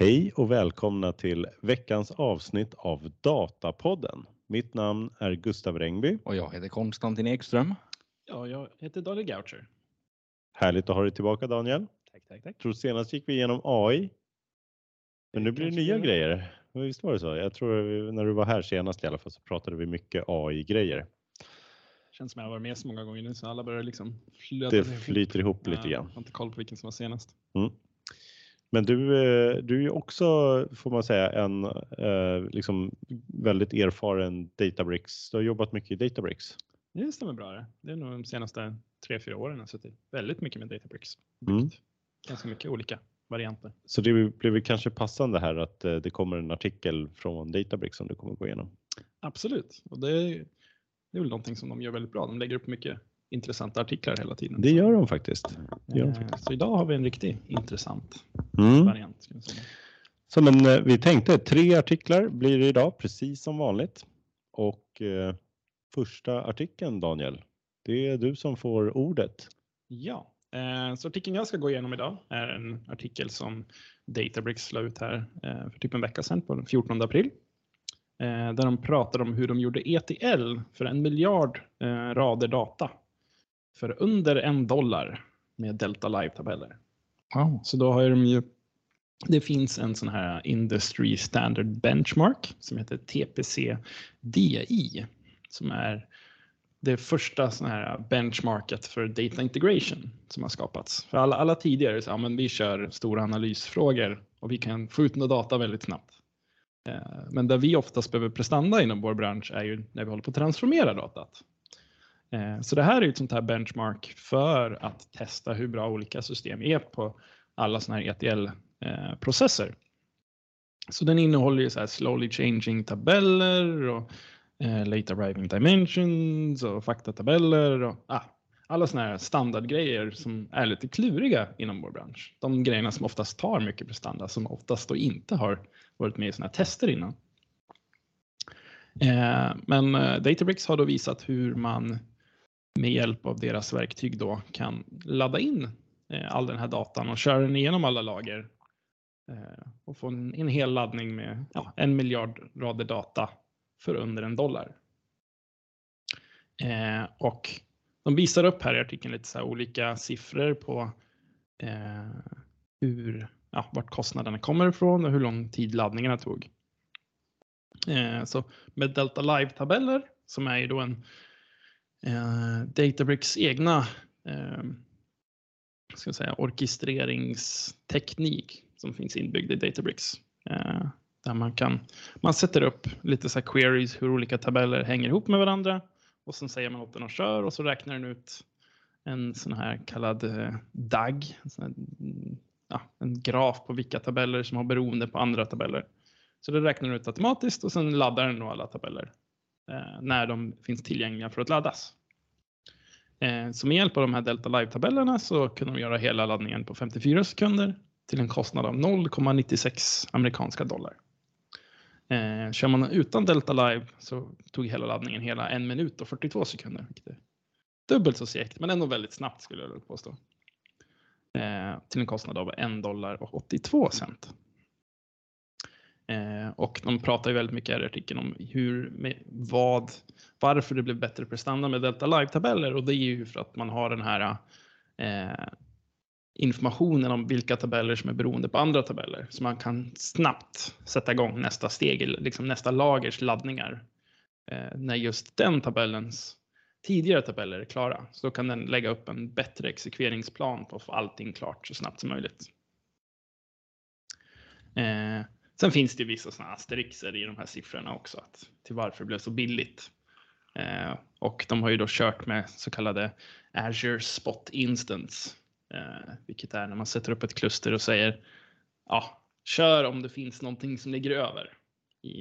Hej och välkomna till veckans avsnitt av Datapodden. Mitt namn är Gustav Rängby. Och jag heter Konstantin Ekström. Ja, jag heter Daniel Goucher. Härligt att ha dig tillbaka, Daniel. Tack. Tror senast gick vi igenom AI. Men nu blir det nya grejer. Visst var det så? Jag tror när du var här senast i alla fall så pratade vi mycket AI-grejer. Känns som jag har varit med så många gånger nu så alla börjar liksom flöta. Det flyter ihop lite grann. Jag har inte koll på vilken som var senast. Mm. Men du är ju också, får man säga, en liksom väldigt erfaren Databricks. Du har jobbat mycket i Databricks. Det stämmer bra det. Det är nog de senaste 3-4 åren jag har suttit väldigt mycket med Databricks. Ganska mycket olika varianter. Så det blir kanske passande här att det kommer en artikel från Databricks som du kommer gå igenom. Absolut. Och det är väl någonting som de gör väldigt bra. De lägger upp mycket intressanta artiklar hela tiden. Det gör de faktiskt. Så idag har vi en riktigt intressant variant. Så men vi tänkte 3 artiklar blir det idag precis som vanligt. Och första artikeln, Daniel, det är du som får ordet. Ja, så artikeln jag ska gå igenom idag är en artikel som Databricks la ut här för typ en vecka sedan på den 14 april. Där de pratade om hur de gjorde ETL för 1 miljard rader data för under $1 med Delta Live Tabeller. Wow. Så då har de ju, det finns en sån här Industry Standard Benchmark som heter TPC DI som är det första sån här benchmarket för data integration som har skapats. För alla tidigare så men vi kör stora analysfrågor och vi kan få ut några data väldigt snabbt. Men där vi oftast behöver prestanda inom vår bransch är ju när vi håller på att transformera datat. Så det här är ju ett sånt här benchmark för att testa hur bra olika system är på alla såna här ETL-processer. Så den innehåller ju så här slowly changing tabeller och late arriving dimensions och faktatabeller och alla såna här standardgrejer som är lite kluriga inom vår bransch. De grejerna som oftast tar mycket prestanda som oftast då inte har varit med i såna här tester innan. Men Databricks har då visat hur man med hjälp av deras verktyg då kan ladda in all den här datan och köra den igenom alla lager och få en hel laddning med 1 miljard rader data för under $1. Och de visar upp här i artikeln lite så här olika siffror på vart kostnaderna kommer ifrån och hur lång tid laddningarna tog. Så med Delta Live-tabeller som är ju då en Databricks egna orkestreringsteknik som finns inbyggd i Databricks. Där man sätter upp lite så här queries hur olika tabeller hänger ihop med varandra och sen säger man åt den och kör och så räknar den ut en sån här kallad DAG, en graf på vilka tabeller som har beroende på andra tabeller. Så det räknar ut automatiskt och sen laddar den alla tabeller när de finns tillgängliga för att laddas. Så med hjälp av de här Delta Live-tabellerna så kunde de göra hela laddningen på 54 sekunder till en kostnad av $0.96. Kör man utan Delta Live så tog hela laddningen hela 1 minut och 42 sekunder. Vilket är dubbelt så segt men ändå väldigt snabbt skulle jag påstå. Till en kostnad av $1.82. Och de pratar ju väldigt mycket här i artikeln om varför det blev bättre prestanda med Delta Live-tabeller. Och det är ju för att man har den här informationen om vilka tabeller som är beroende på andra tabeller. Så man kan snabbt sätta igång nästa steg, liksom nästa lagers laddningar. När just den tabellens tidigare tabeller är klara. Så då kan den lägga upp en bättre exekveringsplan på att få allting klart så snabbt som möjligt. Sen finns det ju vissa sådana asterixer i de här siffrorna också. Till varför det blev så billigt. Och de har ju då kört med så kallade Azure Spot Instance. Vilket är när man sätter upp ett kluster och säger kör om det finns någonting som ligger över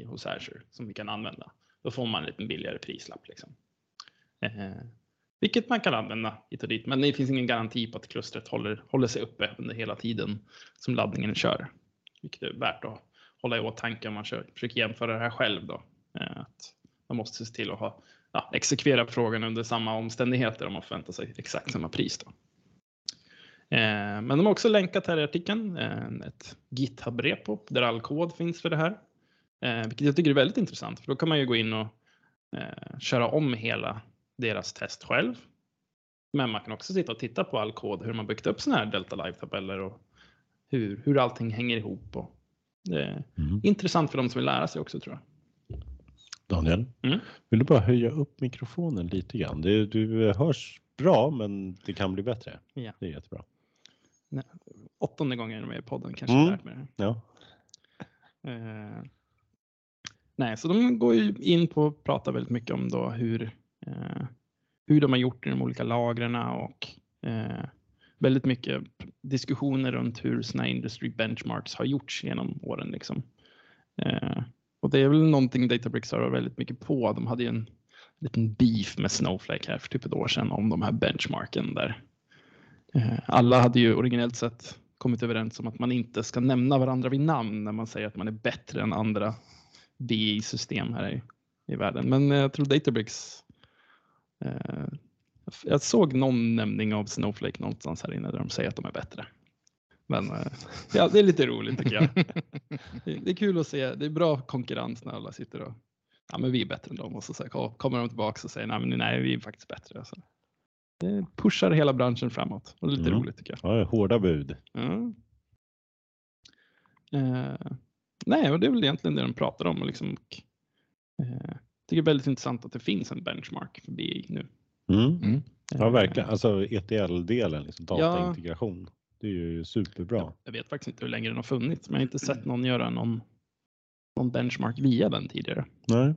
hos Azure som vi kan använda. Då får man en liten billigare prislapp liksom. Vilket man kan använda hit och dit. Men det finns ingen garanti på att klustret håller sig uppe under hela tiden som laddningen kör. Vilket är värt att hålla i åtanke om man försöker jämföra det här själv då. Att man måste se till att exekvera frågan under samma omständigheter om man förväntar sig exakt samma pris då. Men de har också länkat här i artikeln ett GitHub-repo där all kod finns för det här. Vilket jag tycker är väldigt intressant, för då kan man ju gå in och köra om hela deras test själv. Men man kan också sitta och titta på all kod, hur man byggt upp såna här Delta Live-tabeller och hur allting hänger ihop. Och det är intressant för de som vill lära sig också, tror jag. Daniel, vill du bara höja upp mikrofonen lite grann? Du hörs bra, men det kan bli bättre. Ja. Det är jättebra. 8:e gången med i podden kanske jag lärt mig det här. Ja. Nej, så de går ju in på att prata väldigt mycket om då hur de har gjort i de olika lagren och väldigt mycket diskussioner runt hur såna industry benchmarks har gjorts genom åren. Liksom. Och det är väl någonting Databricks har väldigt mycket på. De hade ju en liten beef med Snowflake här för typ ett år sedan om de här benchmarken där. Alla hade ju originellt sett kommit överens om att man inte ska nämna varandra vid namn när man säger att man är bättre än andra BI-system här i världen. Men jag tror Databricks... jag såg någon nämning av Snowflake någonstans här inne där de säger att de är bättre. Men ja, det är lite roligt tycker jag. Det är kul att se. Det är bra konkurrens när alla sitter och ja, men vi är bättre än dem. Och så kommer de tillbaka och säger nej, vi är faktiskt bättre. Så det pushar hela branschen framåt. Och det är lite roligt tycker jag. Ja, hårda bud. Nej, och det är väl egentligen det de pratar om. Och liksom, jag tycker det är väldigt intressant att det finns en benchmark för BI nu. Ja, verkligen. Alltså ETL-delen, liksom dataintegration. Ja. Det är ju superbra. Jag vet faktiskt inte hur länge den har funnits. Men jag har inte sett någon göra någon benchmark via den tidigare. Nej.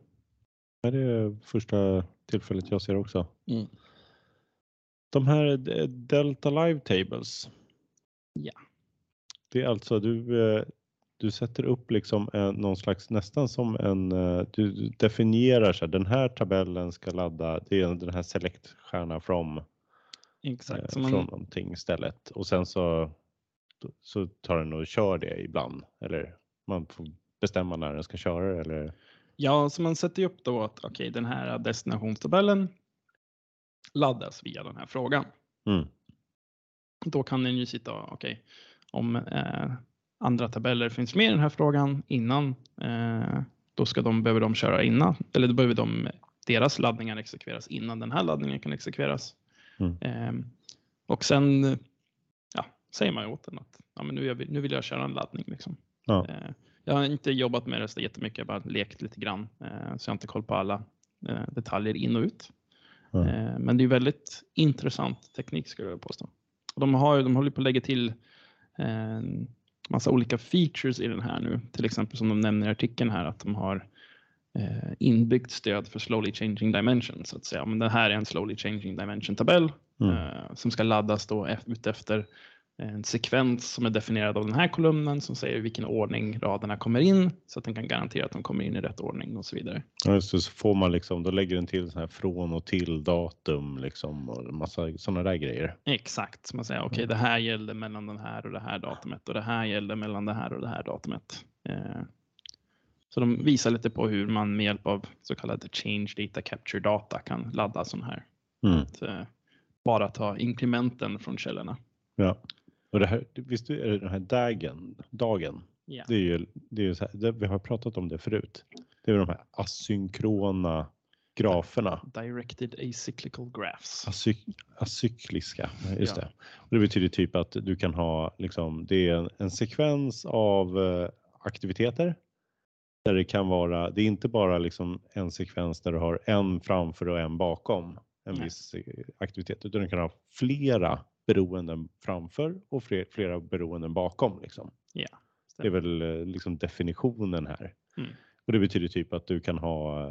Det är första tillfället jag ser också. De här Delta Live Tables. Ja. Det är alltså du sätter upp liksom någon slags nästan som du definierar så här, den här tabellen ska ladda, det är den här select-stjärna from. Exakt, som från någonting istället. Och sen så tar den och kör det ibland. Eller man får bestämma när den ska köra. Eller... Ja, så man sätter upp då att okej, den här destinationstabellen laddas via den här frågan. Då kan den ju sitta, okej, om andra tabeller finns med i den här frågan innan. Då behöver de köra innan. Eller då behöver deras laddningar exekveras innan den här laddningen kan exekveras. Och sen säger man åt den att nu vill jag köra en laddning liksom. Jag har inte jobbat med det jättemycket, jag har bara lekt lite grann, så jag har inte koll på alla detaljer in och ut. Men det är väldigt intressant teknik skulle jag påstå. De håller på att lägga till en massa olika features i den här nu, till exempel som de nämner i artikeln här att de har inbyggt stöd för slowly changing dimensions så att säga. Men det här är en slowly changing dimension tabell som ska laddas då utefter en sekvens som är definierad av den här kolumnen som säger vilken ordning raderna kommer in så att den kan garantera att de kommer in i rätt ordning och så vidare. Ja, just det, så får man liksom, då lägger den till så här från och till datum liksom och massa sådana där grejer. Exakt, så man säger okej, det här gällde mellan den här och det här datumet och det här gällde mellan det här och det här datumet. Så de visar lite på hur man med hjälp av så kallade change data capture data kan ladda sån här. Att bara ta inkrementen från källorna. Ja. Och det här, visst är det den här dagen. Yeah. Det är ju så här, vi har pratat om det förut. Det är de här asynkrona graferna. Directed acyclical graphs. Acykliska, just det. Och det betyder typ att du kan ha liksom, det är en sekvens av aktiviteter. Där det kan vara, det är inte bara liksom en sekvens där du har en framför och en bakom en viss aktivitet. Utan du kan ha flera beroenden framför och flera beroenden bakom. Liksom. Ja, det är väl liksom definitionen här. Och det betyder typ att du kan ha,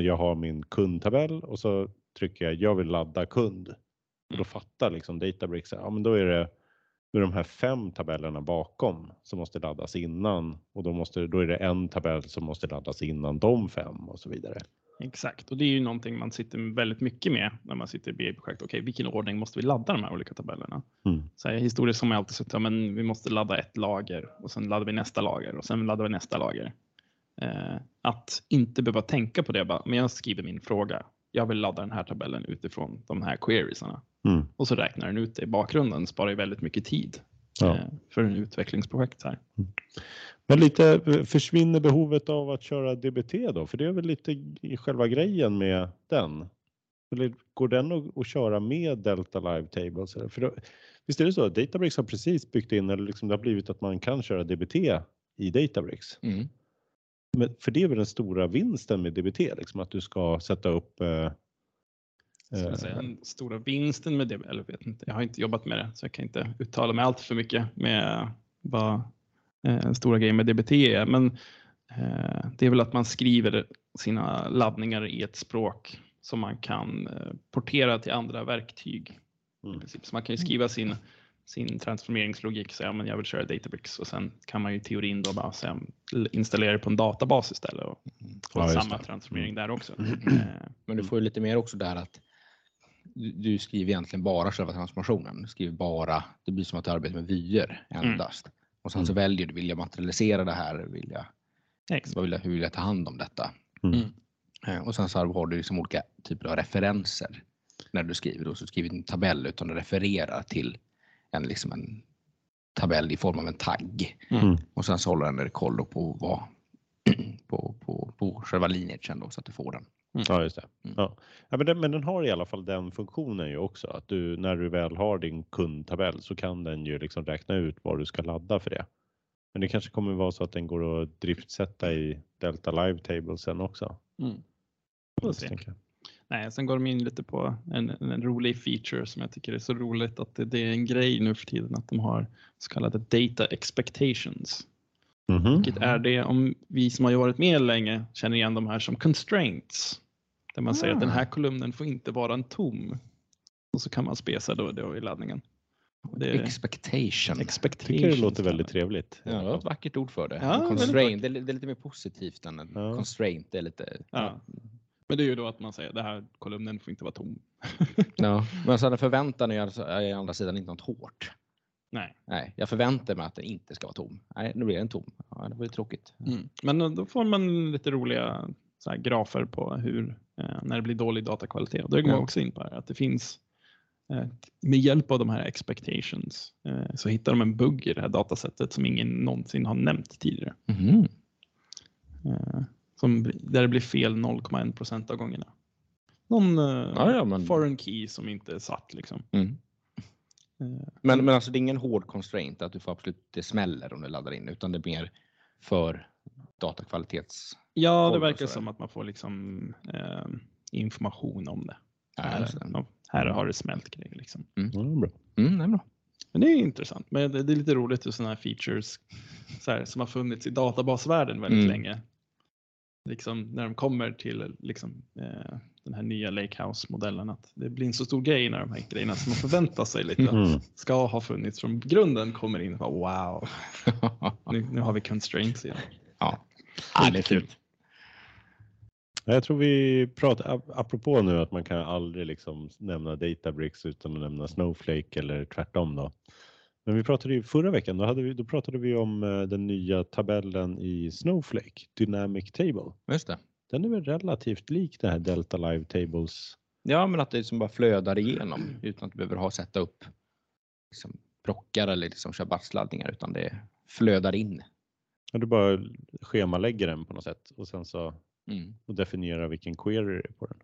jag har min kundtabell och så trycker jag vill ladda kund. Och då fattar liksom Databricks, då är det de här 5 tabellerna bakom som måste laddas innan och då är det en tabell som måste laddas innan de 5 och så vidare. Exakt, och det är ju någonting man sitter väldigt mycket med när man sitter i BI-projekt. Okej, vilken ordning måste vi ladda de här olika tabellerna? Så här, historiskt som jag alltid sett, men vi måste ladda ett lager och sen laddar vi nästa lager och sen laddar vi nästa lager. Att inte behöva tänka på det, men jag skriver min fråga jag vill ladda den här tabellen utifrån de här queriesarna. Mm. Och så räknar den ut det i bakgrunden. Sparar ju väldigt mycket tid för en utvecklingsprojekt här. Mm. Men lite försvinner behovet av att köra DBT då? För det är väl lite i själva grejen med den. Eller går den att köra med Delta Live Tables? För då, visst är det så att Databricks har precis byggt in, eller liksom det har blivit att man kan köra DBT i Databricks. Mm. Men för det är väl den stora vinsten med DBT, liksom att du ska sätta upp... den stora vinsten med DBT, eller vet inte, jag har inte jobbat med det så jag kan inte uttala mig allt för mycket med vad stora grejer med DBT är. Men det är väl att man skriver sina laddningar i ett språk som man kan portera till andra verktyg. Mm. Så man kan ju skriva sin transformeringslogik, säga men jag vill köra Databricks, och sen kan man ju i teorin då bara installera det på en databas istället och ha samma transformering där också. Men du får ju lite mer också där att du skriver egentligen bara själva transformationen. Du skriver bara, det blir som att du arbetar med vyer endast. Mm. Och sen så väljer du, vill jag materialisera det här, hur vill jag ta hand om detta? Mm. Och sen så har du liksom olika typer av referenser när du skriver. Och så skriver du en tabell utan du refererar till en tabell i form av en tagg. Mm. Och sen så håller den koll på vad på själva lineagen då, så att du får den. Mm. Ja, just det. Mm. Ja, men den har i alla fall den funktionen ju också. Att du, när du väl har din kundtabell, så kan den ju liksom räkna ut vad du ska ladda för det. Men det kanske kommer vara så att den går att driftsätta i Delta Live Tables sen också. Mm. Nej, sen går de in lite på en rolig feature som jag tycker är så roligt att det är en grej nu för tiden att de har så kallade data expectations. Mm-hmm. Vilket är det, om vi som har varit med länge känner igen de här som constraints. Där man säger att den här kolumnen får inte vara en tom. Och så kan man spesa då i laddningen. Expectation. Det låter väldigt trevligt. Ja, det var ett vackert ord för det. Ja, constraint, det är lite mer positivt än en constraint. Det är lite... Ja. Men det är ju då att man säger, det här kolumnen får inte vara tom. Ja, men sen förväntar ni å andra sidan inte något hårt. Nej, jag förväntar mig att den inte ska vara tom. Nej, nu blir den tom. Ja, det blir tråkigt. Mm. Men då får man lite roliga så här grafer på hur, när det blir dålig datakvalitet. Då går man också in på att det finns, med hjälp av de här expectations, så hittar de en bugg i det här datasättet som ingen någonsin har nämnt tidigare. Mm. Där det blir fel 0,1% av gångerna. Någon foreign key som inte är satt liksom. Mm. Men alltså det är ingen hård constraint att du får absolut det smäller om du laddar in, utan det är mer för datakvalitets... Ja, det verkar som att man får liksom information om det. Ja, här har det smält grejer liksom. Mm. Det är bra. Men det är intressant. Men det är lite roligt hur sådana här features så här, som har funnits i databasvärlden väldigt länge. Liksom, när de kommer till den här nya Lakehouse-modellen, att det blir en så stor grej när de här grejerna som man förväntar sig lite ska ha funnits från grunden kommer in och bara, wow, nu har vi constraints igen. Ja, det är kul. Jag tror vi pratar, apropå nu att man kan aldrig liksom nämna Databricks utan att nämna Snowflake eller tvärtom då. Men vi pratade ju förra veckan, då pratade vi om den nya tabellen i Snowflake, Dynamic Table. Just det. Den är väl relativt lik den här Delta Live Tables. Ja, men att det liksom bara flödar igenom utan att du behöver sätta upp liksom plockar eller liksom köra batsladdningar, utan det flödar in. Ja, du bara schemalägger den på något sätt och sen så och definierar vilken query det är på den.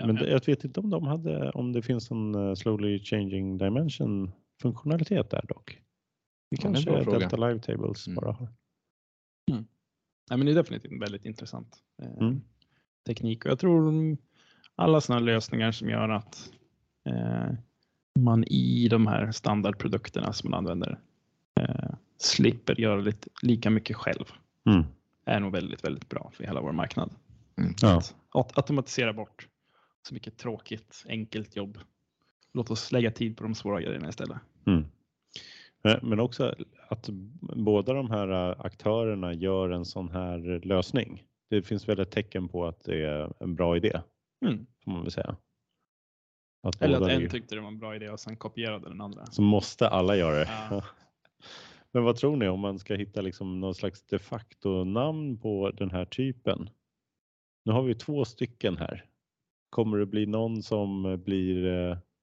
Mm. Men jag vet inte om de hade, om det finns en slowly changing dimension funktionalitet där dock. Det kanske är Delta Live Tables bara har. Mm. Nej, men det är definitivt en väldigt intressant teknik. Och jag tror alla sådana lösningar som gör att man i de här standardprodukterna som man använder slipper göra lika mycket själv är nog väldigt, väldigt bra för hela vår marknad. Mm. Att automatisera bort så mycket tråkigt, enkelt jobb. Låt oss lägga tid på de svåra grejerna istället. Mm. Men också att båda de här aktörerna gör en sån här lösning. Det finns väl ett tecken på att det är en bra idé. Får man väl säga. Eller att en tyckte det var en bra idé och sen kopierade den andra. Så måste alla göra det. Ja. Men vad tror ni om man ska hitta liksom någon slags de facto namn på den här typen? Nu har vi 2 stycken här. Kommer det bli någon som blir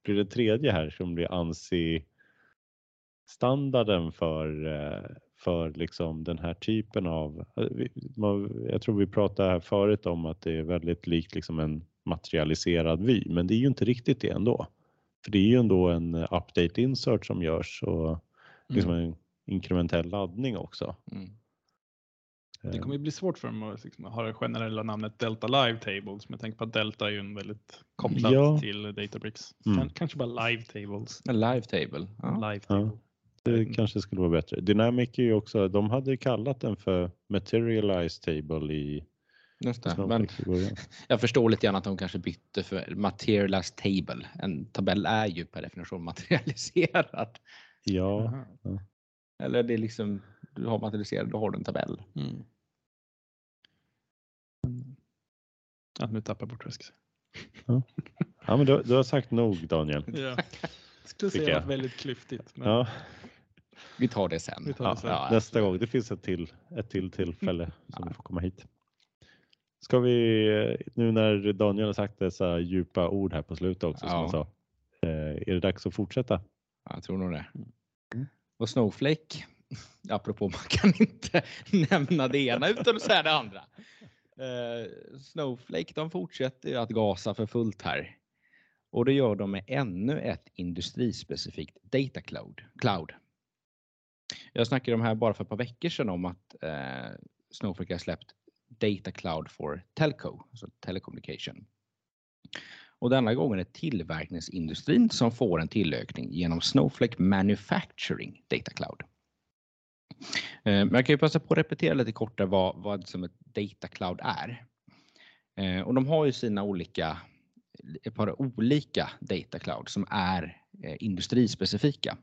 det tredje här som blir ANSI-standarden för liksom den här typen av, jag tror vi pratade här förut om att det är väldigt likt liksom en materialiserad vy, men det är ju inte riktigt det ändå. För det är ju ändå en update insert som görs och liksom en inkrementell laddning också. Mm. Det kommer ju bli svårt för dem att liksom ha det generella namnet Delta Live Tables. Men tänk på att Delta är ju en väldigt kopplad till Databricks. Mm. Kanske bara Live Tables. En Live Table. Ja. Live table. Ja, det kanske skulle vara bättre. Dynamic är ju också, de hade kallat den för Materialized Table i... Just det, men jag förstår lite grann att de kanske bytte för Materialized Table. En tabell är ju per definition materialiserad. Ja. Ja. Eller det är liksom, du har materialiserad, då har du en tabell. Mm. Ja, nu tappar jag bort väskan. Ja, men du har sagt nog, Daniel. Ja. Skulle säga det var väldigt klyftigt. Men... Ja. Vi tar det sen. Ja, nästa gång, det finns ett till tillfälle som får komma hit. Ska vi, nu när Daniel har sagt dessa djupa ord här på slutet också som han sa. Är det dags att fortsätta? Ja, jag tror nog det. Och Snowflake, apropå man kan inte nämna det ena utan att säga det andra. Snowflake, de fortsätter att gasa för fullt här. Och det gör de med ännu ett industrispecifikt data cloud. Jag snackade om här bara för ett par veckor sedan om att Snowflake har släppt Data Cloud for Telco, alltså telecommunication. Och denna gången är tillverkningsindustrin som får en tillökning genom Snowflake Manufacturing Data Cloud. Men jag kan ju passa på att repetera lite kortare vad som ett Data Cloud är. Och de har ju sina olika, ett par olika Data Cloud som är industrispecifika.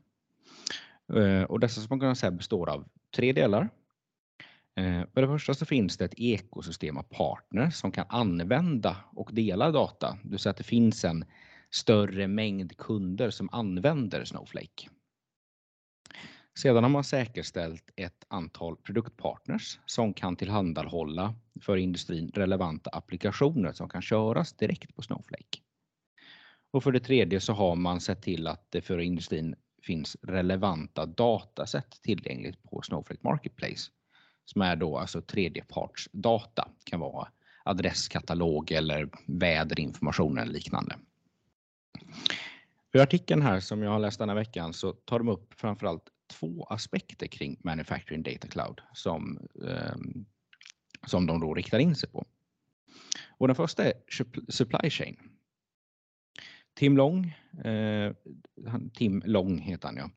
Och dessa som man kan säga består av 3 delar. För det första så finns det ett ekosystem av partners som kan använda och dela data. Du säger att det finns en större mängd kunder som använder Snowflake. Sedan har man säkerställt ett antal produktpartners som kan tillhandahålla för industrin relevanta applikationer som kan köras direkt på Snowflake. Och för det tredje så har man sett till att det för industrin finns relevanta dataset tillgängligt på Snowflake Marketplace. Som är då alltså tredjepartsdata, kan vara adresskatalog eller väderinformation eller liknande. I artikeln här som jag har läst denna veckan så tar de upp framförallt 2 aspekter kring Manufacturing Data Cloud som de då riktar in sig på. Och den första är supply chain. Tim Long heter han, ja.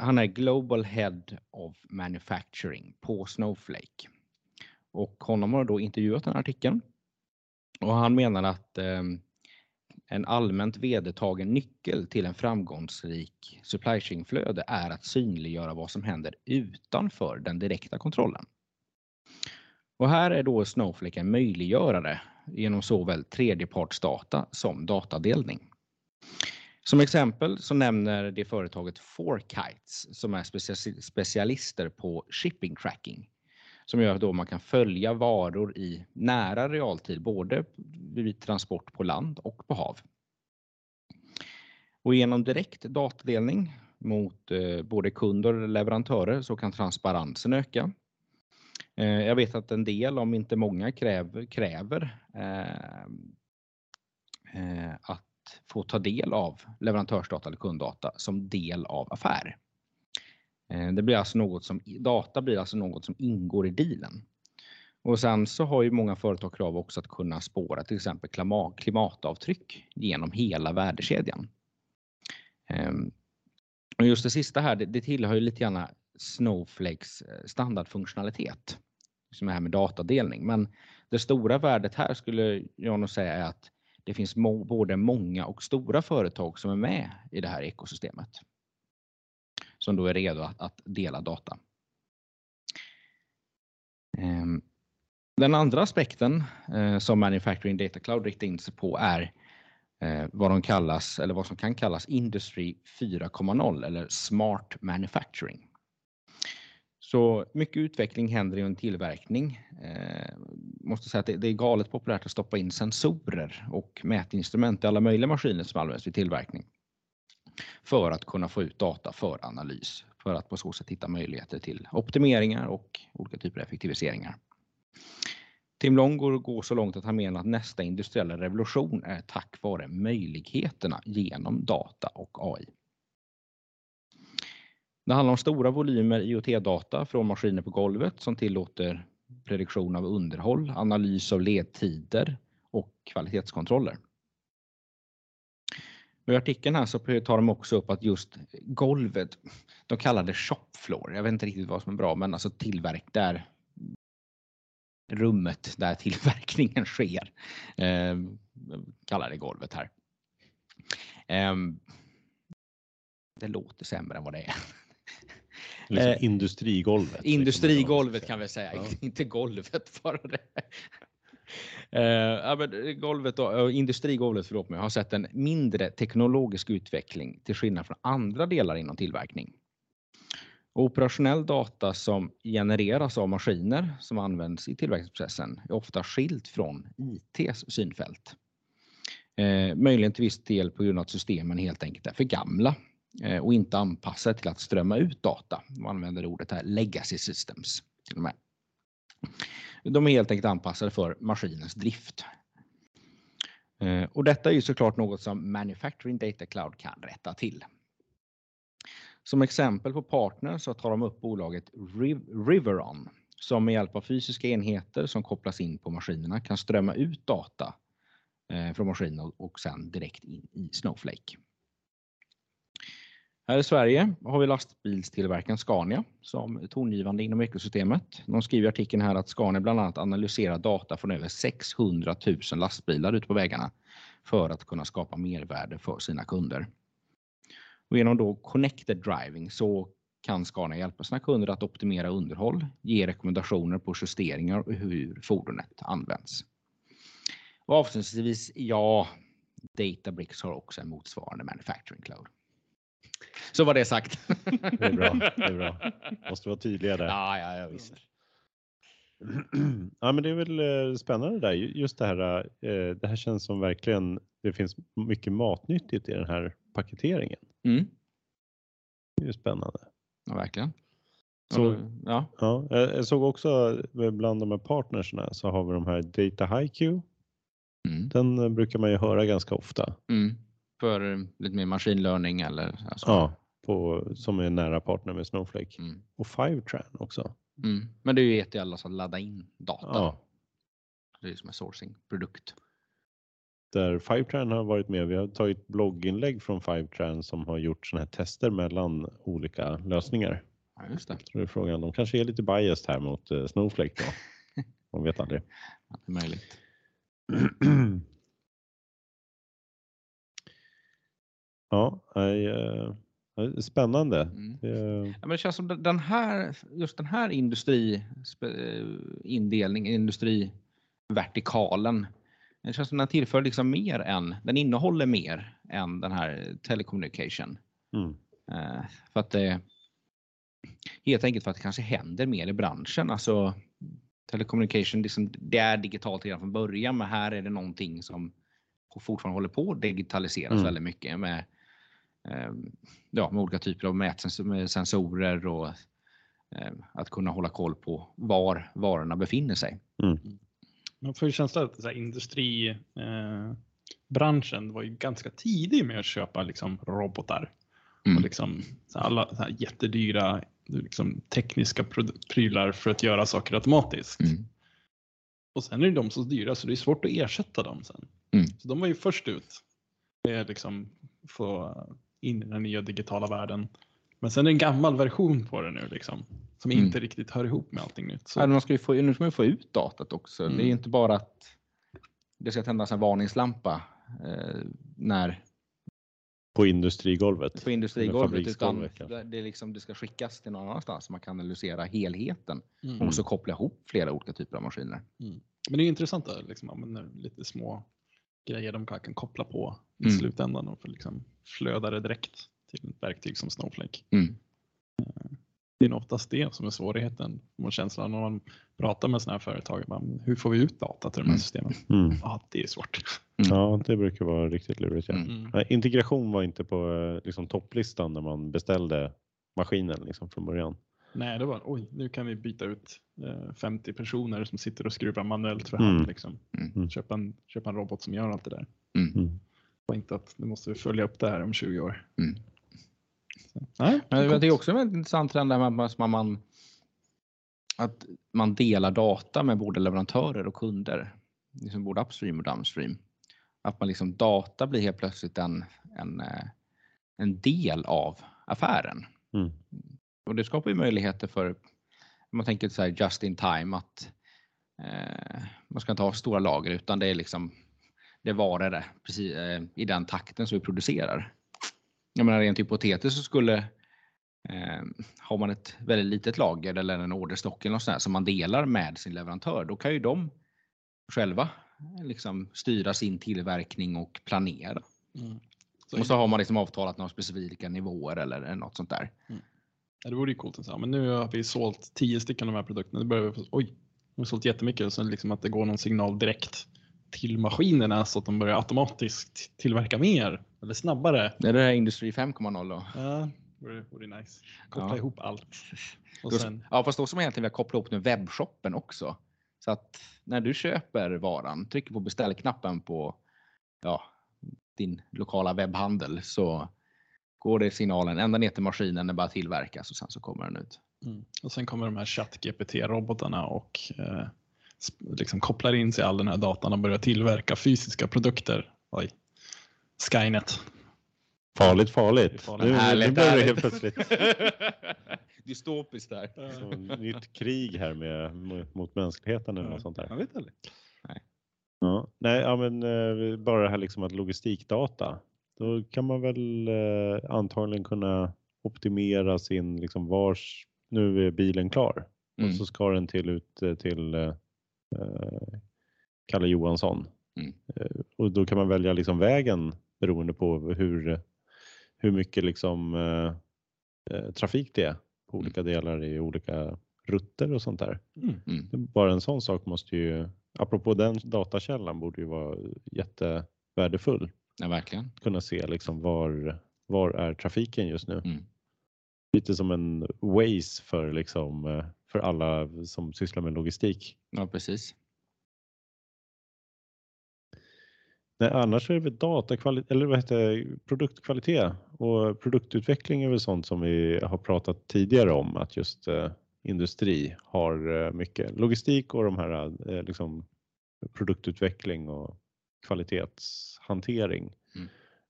Han är Global Head of Manufacturing på Snowflake. Och honom har då intervjuat den här artikeln. Och han menar att en allmänt vedertagen nyckel till en framgångsrik supply chain-flöde är att synliggöra vad som händer utanför den direkta kontrollen. Och här är då Snowflake en möjliggörare genom såväl tredjepartsdata som datadelning. Som exempel så nämner det företaget Fourkites som är specialister på shipping tracking. Som gör att då man kan följa varor i nära realtid både vid transport på land och på hav. Och genom direkt datadelning mot både kunder och leverantörer så kan transparensen öka. Jag vet att en del, om inte många, kräver att få ta del av leverantörsdata eller kunddata som del av affär. Det blir alltså något som ingår i dealen. Och sen så har ju många företag krav också att kunna spåra till exempel klimatavtryck genom hela värdekedjan. Och just det sista här, det tillhör ju lite grann Snowflakes standardfunktionalitet som är här med datadelning, men det stora värdet här skulle jag nog säga är att det finns både många och stora företag som är med i det här ekosystemet. Som då är redo att dela data. Den andra aspekten som Manufacturing Data Cloud riktar in sig på är vad som kan kallas Industry 4.0 eller Smart Manufacturing. Så mycket utveckling händer i en tillverkning. Måste säga att det är galet populärt att stoppa in sensorer och mätinstrument i alla möjliga maskiner som används vid tillverkning. För att kunna få ut data för analys. För att på så sätt hitta möjligheter till optimeringar och olika typer av effektiviseringar. Tim Long går så långt att han menar att nästa industriella revolution är tack vare möjligheterna genom data och AI. Det handlar om stora volymer IoT-data från maskiner på golvet som tillåter prediktion av underhåll, analys av ledtider och kvalitetskontroller. I artikeln här så tar de också upp att just golvet, de kallar det shop floor. Jag vet inte riktigt vad som är bra, men alltså där rummet där tillverkningen sker, kallar det golvet här. Det låter sämre än vad det är. Liksom industrigolvet. Industrigolvet kan vi säga, ja. Inte golvet bara det. Industrigolvet har sett en mindre teknologisk utveckling till skillnad från andra delar inom tillverkning. Operationell data som genereras av maskiner som används i tillverkningsprocessen är ofta skilt från ITs synfält. Möjligen till viss del på grund av att systemen helt enkelt är för gamla och inte anpassade till att strömma ut data. Man använder ordet här legacy systems till och med. De är helt enkelt anpassade för maskinens drift. Och detta är ju såklart något som Manufacturing Data Cloud kan rätta till. Som exempel på partner så tar de upp bolaget Riveron som med hjälp av fysiska enheter som kopplas in på maskinerna kan strömma ut data från maskinen och sedan direkt in i Snowflake. Här i Sverige har vi lastbilstillverkaren Scania som tongivande inom ekosystemet. De skriver i artikeln här att Scania bland annat analyserar data från över 600 000 lastbilar ute på vägarna för att kunna skapa mervärde för sina kunder. Och genom då Connected Driving så kan Scania hjälpa sina kunder att optimera underhåll, ge rekommendationer på justeringar och hur fordonet används. Och avslutningsvis, ja, Databricks har också en motsvarande Manufacturing Cloud. Så var det sagt. Det är bra. Måste vara tydligare. Ja, visst. Ja, men det är väl spännande där. Just det här känns som verkligen det finns mycket matnyttigt i den här paketeringen. Mm. Det är ju spännande. Ja, verkligen. Jag såg också bland de här partnerserna så har vi de här Data Hi-Q. Mm. Den brukar man ju höra ganska ofta. Mm. För lite mer maskinlärning eller alltså. Ja, som är nära partner med Snowflake. Mm. Och Fivetran också. Mm. Men det är ju ETL alltså att ladda in data. Ja. Det är som en sourcing-produkt. Där Fivetran har varit med. Vi har tagit blogginlägg från Fivetran som har gjort såna här tester mellan olika lösningar. Ja, just det. Så det är frågan, de kanske är lite biased här mot Snowflake då. Man vet aldrig. Ja, det är möjligt. Ja, spännande. Mm. Ja, men det känns som den här industrivertikalen. Det känns som den tillför liksom mer än, den innehåller mer än den här telecommunication. Mm. För att det helt enkelt för att det kanske händer mer i branschen. Alltså telecommunication, liksom, det är digitalt redan från början, men här är det någonting som fortfarande håller på att digitaliseras väldigt mycket med olika typer av mätsensorer och att kunna hålla koll på var varorna befinner sig. Mm. Man får ju känsla att så här, industribranschen var ju ganska tidig med att köpa liksom, robotar. Mm. Och liksom, så här, alla så här, jättedyra liksom, tekniska prylar för att göra saker automatiskt. Mm. Och sen är ju de så dyra så det är svårt att ersätta dem sen. Mm. Så de var ju först ut med liksom få in i den nya digitala världen. Men sen är det en gammal version på det nu liksom. Som inte riktigt hör ihop med allting nytt. Så. Nu ska man ju få ut datat också. Mm. Det är ju inte bara att det ska tändas en varningslampa på industrigolvet utan det, liksom, det ska skickas till någon annanstans så man kan analysera helheten och så koppla ihop flera olika typer av maskiner. Mm. Men det är ju intressant att liksom, lite små grejer de kan koppla på i slutändan och liksom flöda det direkt till ett verktyg som Snowflake. Mm. Det är oftast det som är svårigheten mot känslan när man pratar med sådana här företag. Man, hur får vi ut data till de här systemen? Ja, det är svårt. Ja, det brukar vara riktigt lurigt. Ja. Integration var inte på liksom, topplistan när man beställde maskinen liksom, från början. Nej, det var oj, nu kan vi byta ut 50 personer som sitter och skruvar manuellt för hand. Liksom. Köpa en robot som gör allt det där. Och inte att nu måste vi följa upp det här om 20 år. Nej, men det är också en väldigt intressant trend där att man delar data med både leverantörer och kunder. Liksom både upstream och downstream. Att man liksom data blir helt plötsligt en del av affären. Och det skapar ju möjligheter för, man tänker så här just in time, att man ska inte ha stora lager utan det är liksom, det varar det precis i den takten som vi producerar. Jag menar rent hypotetiskt så skulle, har man ett väldigt litet lager eller en orderstock eller något sånt här som man delar med sin leverantör, då kan ju de själva liksom styra sin tillverkning och planera. Och så har man liksom avtalat några specifika nivåer eller något sånt där. Ja, det vore ju coolt att säga, men nu har vi sålt 10 stycken av de här produkterna, nu börjar vi vi har sålt jättemycket, så liksom att det går någon signal direkt till maskinerna så att de börjar automatiskt tillverka mer eller snabbare. Det är det här Industri 5.0 då. Ja, det vore nice. Koppla ihop allt. Och sen... Ja, fast då som egentligen vill koppla ihop nu webbshoppen också. Så att när du köper varan, trycker på beställknappen på din lokala webbhandel, så går det signalen ända ner till maskinen, den bara tillverkas och sen så kommer den ut. Och sen kommer de här ChatGPT-robotarna och liksom kopplar in sig all den här datan och börjar tillverka fysiska produkter. Oj. Skynet. Farligt. Nu blir det helt plötsligt. Dystopiskt där. Nytt krig här mot mänskligheten eller något sånt där. Jag vet inte. Nej, men bara det här liksom att logistikdata. Då kan man väl antagligen kunna optimera sin liksom nu är bilen klar. Och så ska den till Kalle Johansson. Och då kan man välja liksom vägen beroende på hur mycket liksom trafik det är på olika delar i olika rutter och sånt där. Bara en sån sak måste ju, apropå den datakällan, borde ju vara jättevärdefull. Ja, verkligen. Kunna se liksom var är trafiken just nu. Lite som en Waze för liksom för alla som sysslar med logistik. Ja, precis. Nej, annars är det datakvalitet eller produktkvalitet och produktutveckling är väl sånt som vi har pratat tidigare om, att just industri har mycket logistik och de här liksom produktutveckling och kvalitetshantering.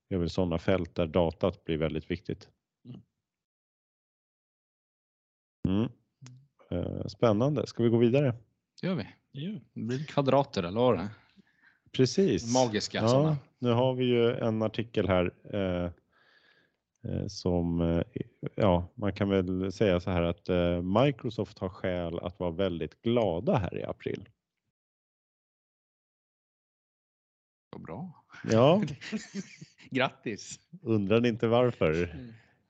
Det är väl sådana fält där datat blir väldigt viktigt. Spännande. Ska vi gå vidare? Gör vi. Det blir kvadrater eller vad det? Precis. Magiska sådana. Nu har vi ju en artikel här som man kan väl säga så här att Microsoft har skäl att vara väldigt glada här i april. Bra. Ja. Grattis. Undrar ni inte varför?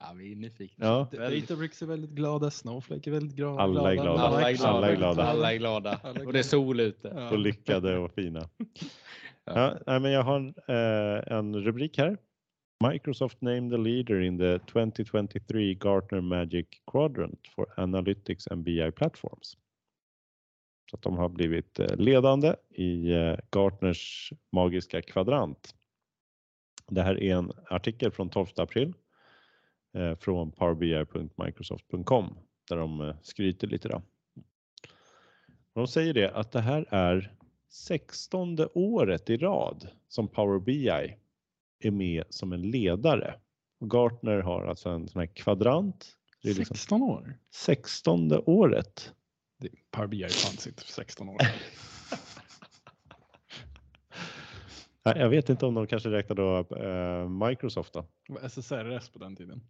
Ja, vi är nyfikna. Ja. Databricks är väldigt glada, Snowflake är väldigt glada. Alla är glada. Och det är sol ute. Ja. Och lyckade och fina. Ja, men jag har en rubrik här. Microsoft named the leader in the 2023 Gartner Magic Quadrant for Analytics and BI Platforms. Så att de har blivit ledande i Gartners magiska kvadrant. Det här är en artikel från 12 april från powerbi.microsoft.com där de skryter lite då. De säger det att det här är 16:e året i rad som Power BI är med som en ledare. Och Gartner har alltså en sån här kvadrant. Det är liksom 16 år? 16:e året. Power BI fanns inte för 16 år. Jag vet inte om de kanske räknade då Microsoft då. SSRS på den tiden.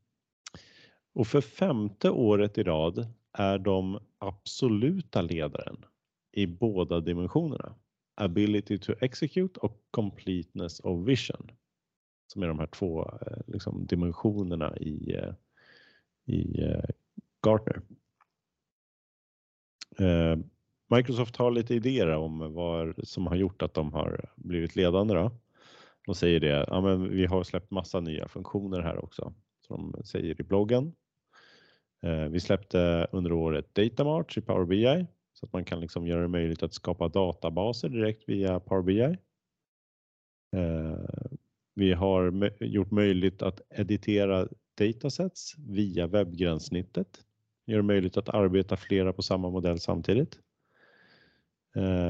Och för 5:e året i rad är de absoluta ledaren i båda dimensionerna. Ability to execute och completeness of vision. Som är de här två liksom, dimensionerna i Gartner. Microsoft har lite idéer om vad som har gjort att de har blivit ledande då. De säger det, ja, men vi har släppt massa nya funktioner här också, som de säger i bloggen. Vi släppte under året Datamart i Power BI, så att man kan liksom göra det möjligt att skapa databaser direkt via Power BI. Vi har gjort möjligt att editera datasets via webbgränssnittet. Gör det möjligt att arbeta flera på samma modell samtidigt.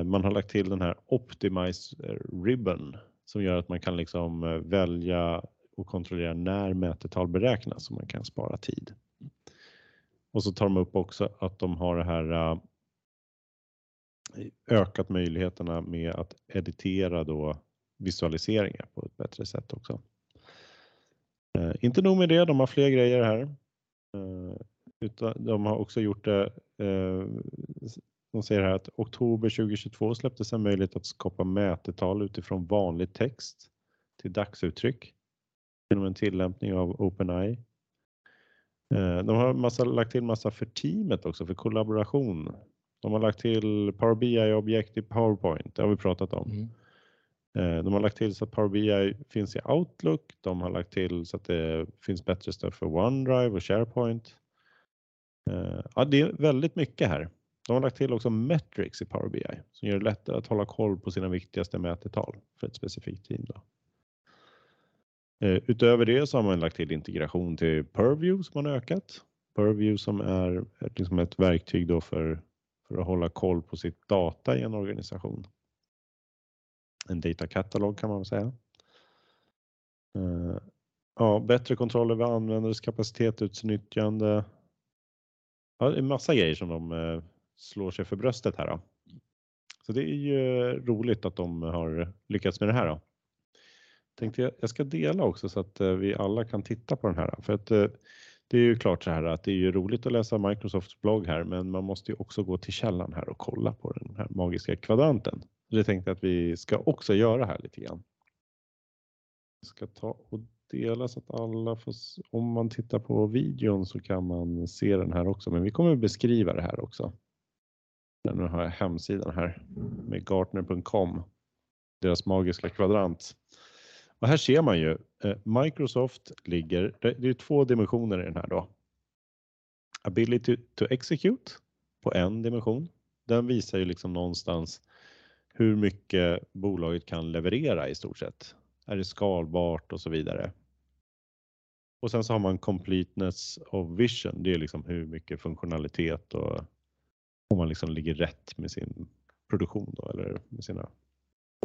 Man har lagt till den här Optimize Ribbon som gör att man kan liksom välja och kontrollera när mätetal beräknas så man kan spara tid. Och så tar de upp också att de har det här ökat möjligheterna med att editera då visualiseringar på ett bättre sätt också. Inte nog med det, de har fler grejer här. Utan de har också gjort det, de säger här att oktober 2022 släpptes en möjlighet att skapa mätetal utifrån vanlig text till dagsuttryck genom en tillämpning av OpenAI. De har lagt till massa för teamet också, för kollaboration. De har lagt till Power BI-objekt i PowerPoint, det har vi pratat om. De har lagt till så att Power BI finns i Outlook. De har lagt till så att det finns bättre stöd för OneDrive och SharePoint. Ja, det är väldigt mycket här. De har lagt till också metrics i Power BI som gör det lättare att hålla koll på sina viktigaste mätetal för ett specifikt team då. Utöver det så har man lagt till integration till Purview som har ökat. Purview som är liksom ett verktyg då för att hålla koll på sitt data i en organisation. En datakatalog kan man säga. Ja, bättre kontroll över användares kapacitetsutnyttjande. Ja, det är massa grejer som de slår sig för bröstet här då. Så det är ju roligt att de har lyckats med det här då. Tänkte jag ska dela också så att vi alla kan titta på den här. För att det är ju klart så här att det är ju roligt att läsa Microsofts blogg här. Men man måste ju också gå till källan här och kolla på den här magiska kvadranten. Det tänkte jag att vi ska också göra här lite grann. Jag ska ta och dela så att alla får, om man tittar på videon så kan man se den här också. Men vi kommer att beskriva det här också. Nu har jag hemsidan här med gartner.com. Deras magiska kvadrant. Och här ser man ju Microsoft ligger, det är två dimensioner i den här då. Ability to execute på en dimension. Den visar ju liksom någonstans hur mycket bolaget kan leverera i stort sett. Är det skalbart och så vidare. Och sen så har man completeness of vision. Det är liksom hur mycket funktionalitet och om man liksom ligger rätt med sin produktion då, eller med sina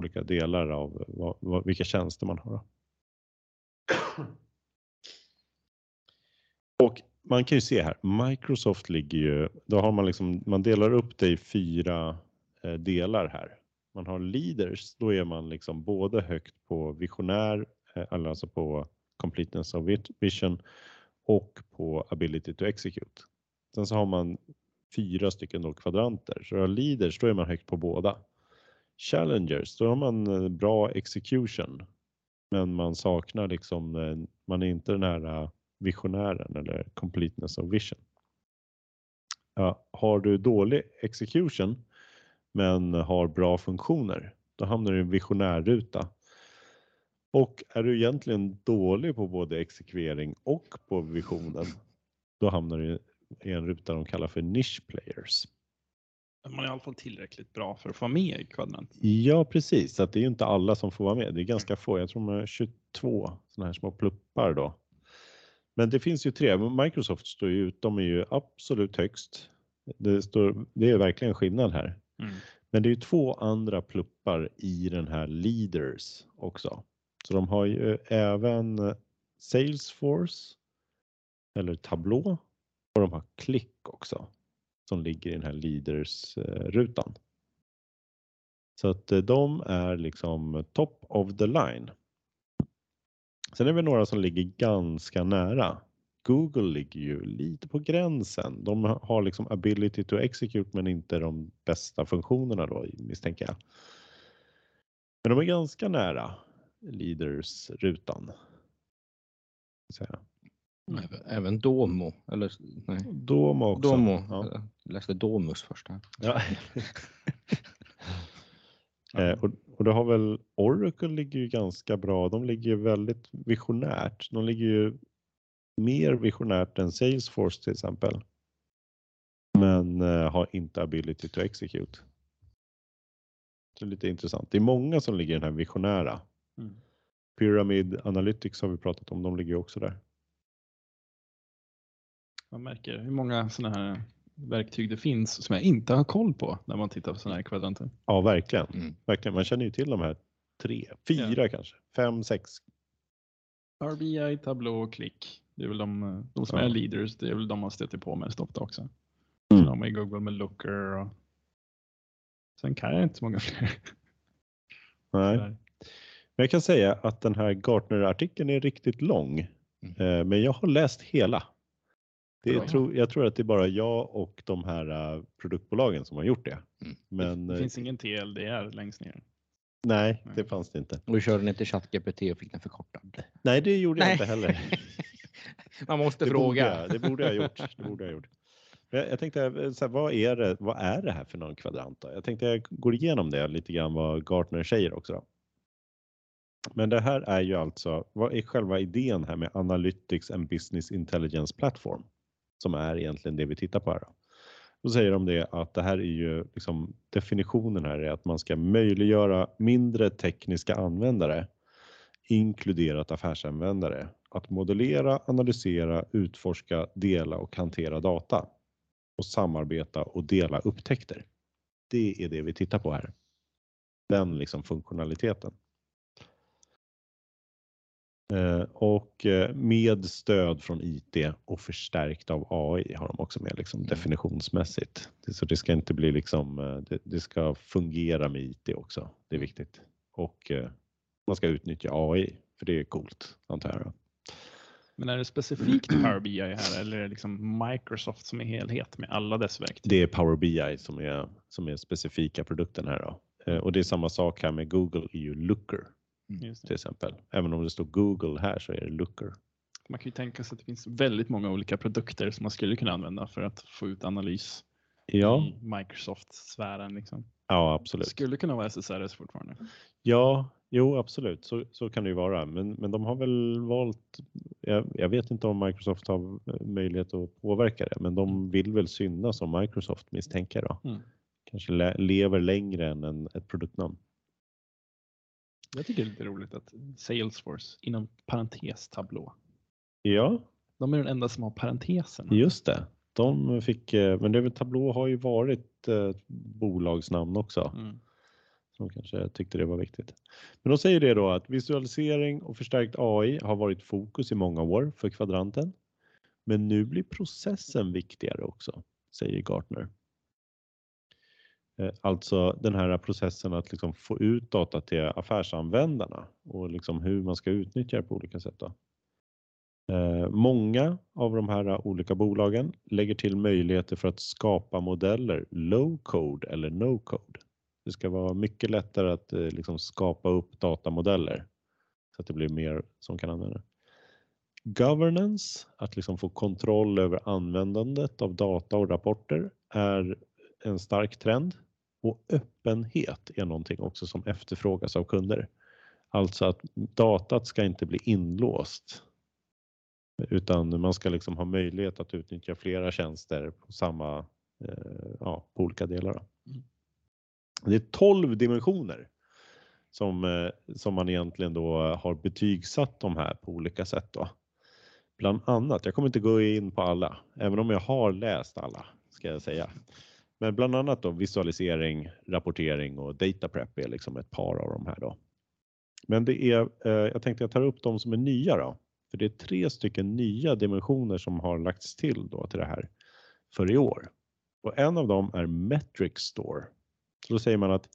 olika delar av vilka tjänster man har då. Och man kan ju se här, Microsoft ligger ju, då har man liksom, man delar upp det i fyra delar här. Man har leaders, då är man liksom både högt på visionär, alltså på completeness of vision och på ability to execute. Sen så har man fyra stycken då kvadranter. Så leaders, då är man högt på båda. Challengers, då har man bra execution. Men man saknar liksom, man är inte den här visionären eller completeness of vision. Ja, har du dålig execution men har bra funktioner, då hamnar du i en visionärruta. Och är du egentligen dålig på både exekvering och på visionen, då hamnar du i en ruta de kallar för niche players. Man är i alla fall tillräckligt bra för att få med i kvadranten. Ja, precis. Så att det är ju inte alla som får vara med. Det är ganska få. Jag tror man har 22 sådana här små pluppar då. Men det finns ju tre. Microsoft står ju ut. De är ju absolut högst. Det är verkligen skillnad här. Mm. Men det är ju två andra pluppar i den här leaders också. Så de har ju även Salesforce eller Tableau och de har Qlik också som ligger i den här leaders-rutan. Så att de är liksom top of the line. Sen är det några som ligger ganska nära. Google ligger ju lite på gränsen. De har liksom ability to execute men inte de bästa funktionerna då, misstänker jag. Men de är ganska nära leaders-rutan. Även Domo, eller nej. Domo också. Domo. Ja. Jag läste Domus först här. Ja. Och det har väl, Oracle ligger ju ganska bra. De ligger ju väldigt visionärt. De ligger ju mer visionärt än Salesforce till exempel. Men har inte ability to execute. Det är lite intressant. Det är många som ligger i den här visionära. Mm. Pyramid Analytics har vi pratat om. De ligger ju också där. Man märker hur många sådana här verktyg det finns som jag inte har koll på när man tittar på sådana här kvadranter. Ja, verkligen. Mm. Verkligen. Man känner ju till de här 3, 4 kanske. 5, 6. Power BI, Tableau och Qlik. Det är väl de som är leaders. Det är väl de man stöter på mest ofta också. Sen har man ju Google med Looker. Och... sen kan jag inte så många fler. Nej. Men jag kan säga att den här Gartner-artikeln är riktigt lång. Mm. Men jag har läst hela. Jag tror att det är bara jag och de här produktbolagen som har gjort det. Mm. Men det finns ingen TLDR längst ner. Nej, det fanns det inte. Och du körde inte ChatGPT och fick den förkortad? Nej, det gjorde jag inte heller. Man måste fråga. Det borde jag ha gjort. Jag tänkte, så här, vad är det här för någon kvadrant då? Jag tänkte jag går igenom det lite grann vad Gartner säger också då. Men det här är ju alltså, vad är själva idén här med Analytics and Business Intelligence Platform? Som är egentligen det vi tittar på här då. Då säger de det att det här är ju liksom definitionen här är att man ska möjliggöra mindre tekniska användare, inkluderat affärsanvändare, att modellera, analysera, utforska, dela och hantera data och samarbeta och dela upptäckter. Det är det vi tittar på här. Den liksom funktionaliteten. Och med stöd från IT och förstärkt av AI har de också med liksom definitionsmässigt. Så det ska inte bli liksom, det ska fungera med IT också. Det är viktigt. Och man ska utnyttja AI för det är coolt antar jag. Men är det specifikt Power BI här eller är det liksom Microsoft som är helhet med alla dess verktyg? Det är Power BI som är specifika produkten här då. Och det är samma sak här med Google EU Looker. Just det. Till exempel. Även om det står Google här så är det Looker. Man kan ju tänka sig att det finns väldigt många olika produkter som man skulle kunna använda för att få ut analys i Microsoft-sfären. Liksom. Ja, absolut. Det skulle kunna vara SSRS fortfarande. Ja, jo absolut. Så kan det ju vara. Men de har väl valt, jag vet inte om Microsoft har möjlighet att påverka det. Men de vill väl synas som Microsoft misstänker då. Mm. Kanske lever längre än ett produktnamn. Jag tycker det är lite roligt att Salesforce inom parentes Tableau. Ja. De är den enda som har parentesen. Just det. De fick, men det är väl, Tableau har ju varit bolagsnamn också. Mm. Som kanske tyckte det var viktigt. Men de säger det då att visualisering och förstärkt AI har varit fokus i många år för kvadranten. Men nu blir processen viktigare också, säger Gartner. Alltså den här processen att liksom få ut data till affärsanvändarna och liksom hur man ska utnyttja det på olika sätt då. Många av de här olika bolagen lägger till möjligheter för att skapa modeller low code eller no code. Det ska vara mycket lättare att liksom skapa upp datamodeller så att det blir mer som kan användas. Governance, att liksom få kontroll över användandet av data och rapporter är en stark trend och öppenhet är någonting också som efterfrågas av kunder. Alltså att datat ska inte bli inlåst utan man ska liksom ha möjlighet att utnyttja flera tjänster på samma, på olika delar. Det är 12 dimensioner som man egentligen då har betygsatt de här på olika sätt då. Bland annat, jag kommer inte gå in på alla, även om jag har läst alla ska jag säga. Men bland annat då visualisering, rapportering och data prep är liksom ett par av de här då. Men det är, jag tänkte jag tar upp de som är nya då. För det är 3 stycken nya dimensioner som har lagts till då till det här för i år. Och en av dem är metric store. Så då säger man att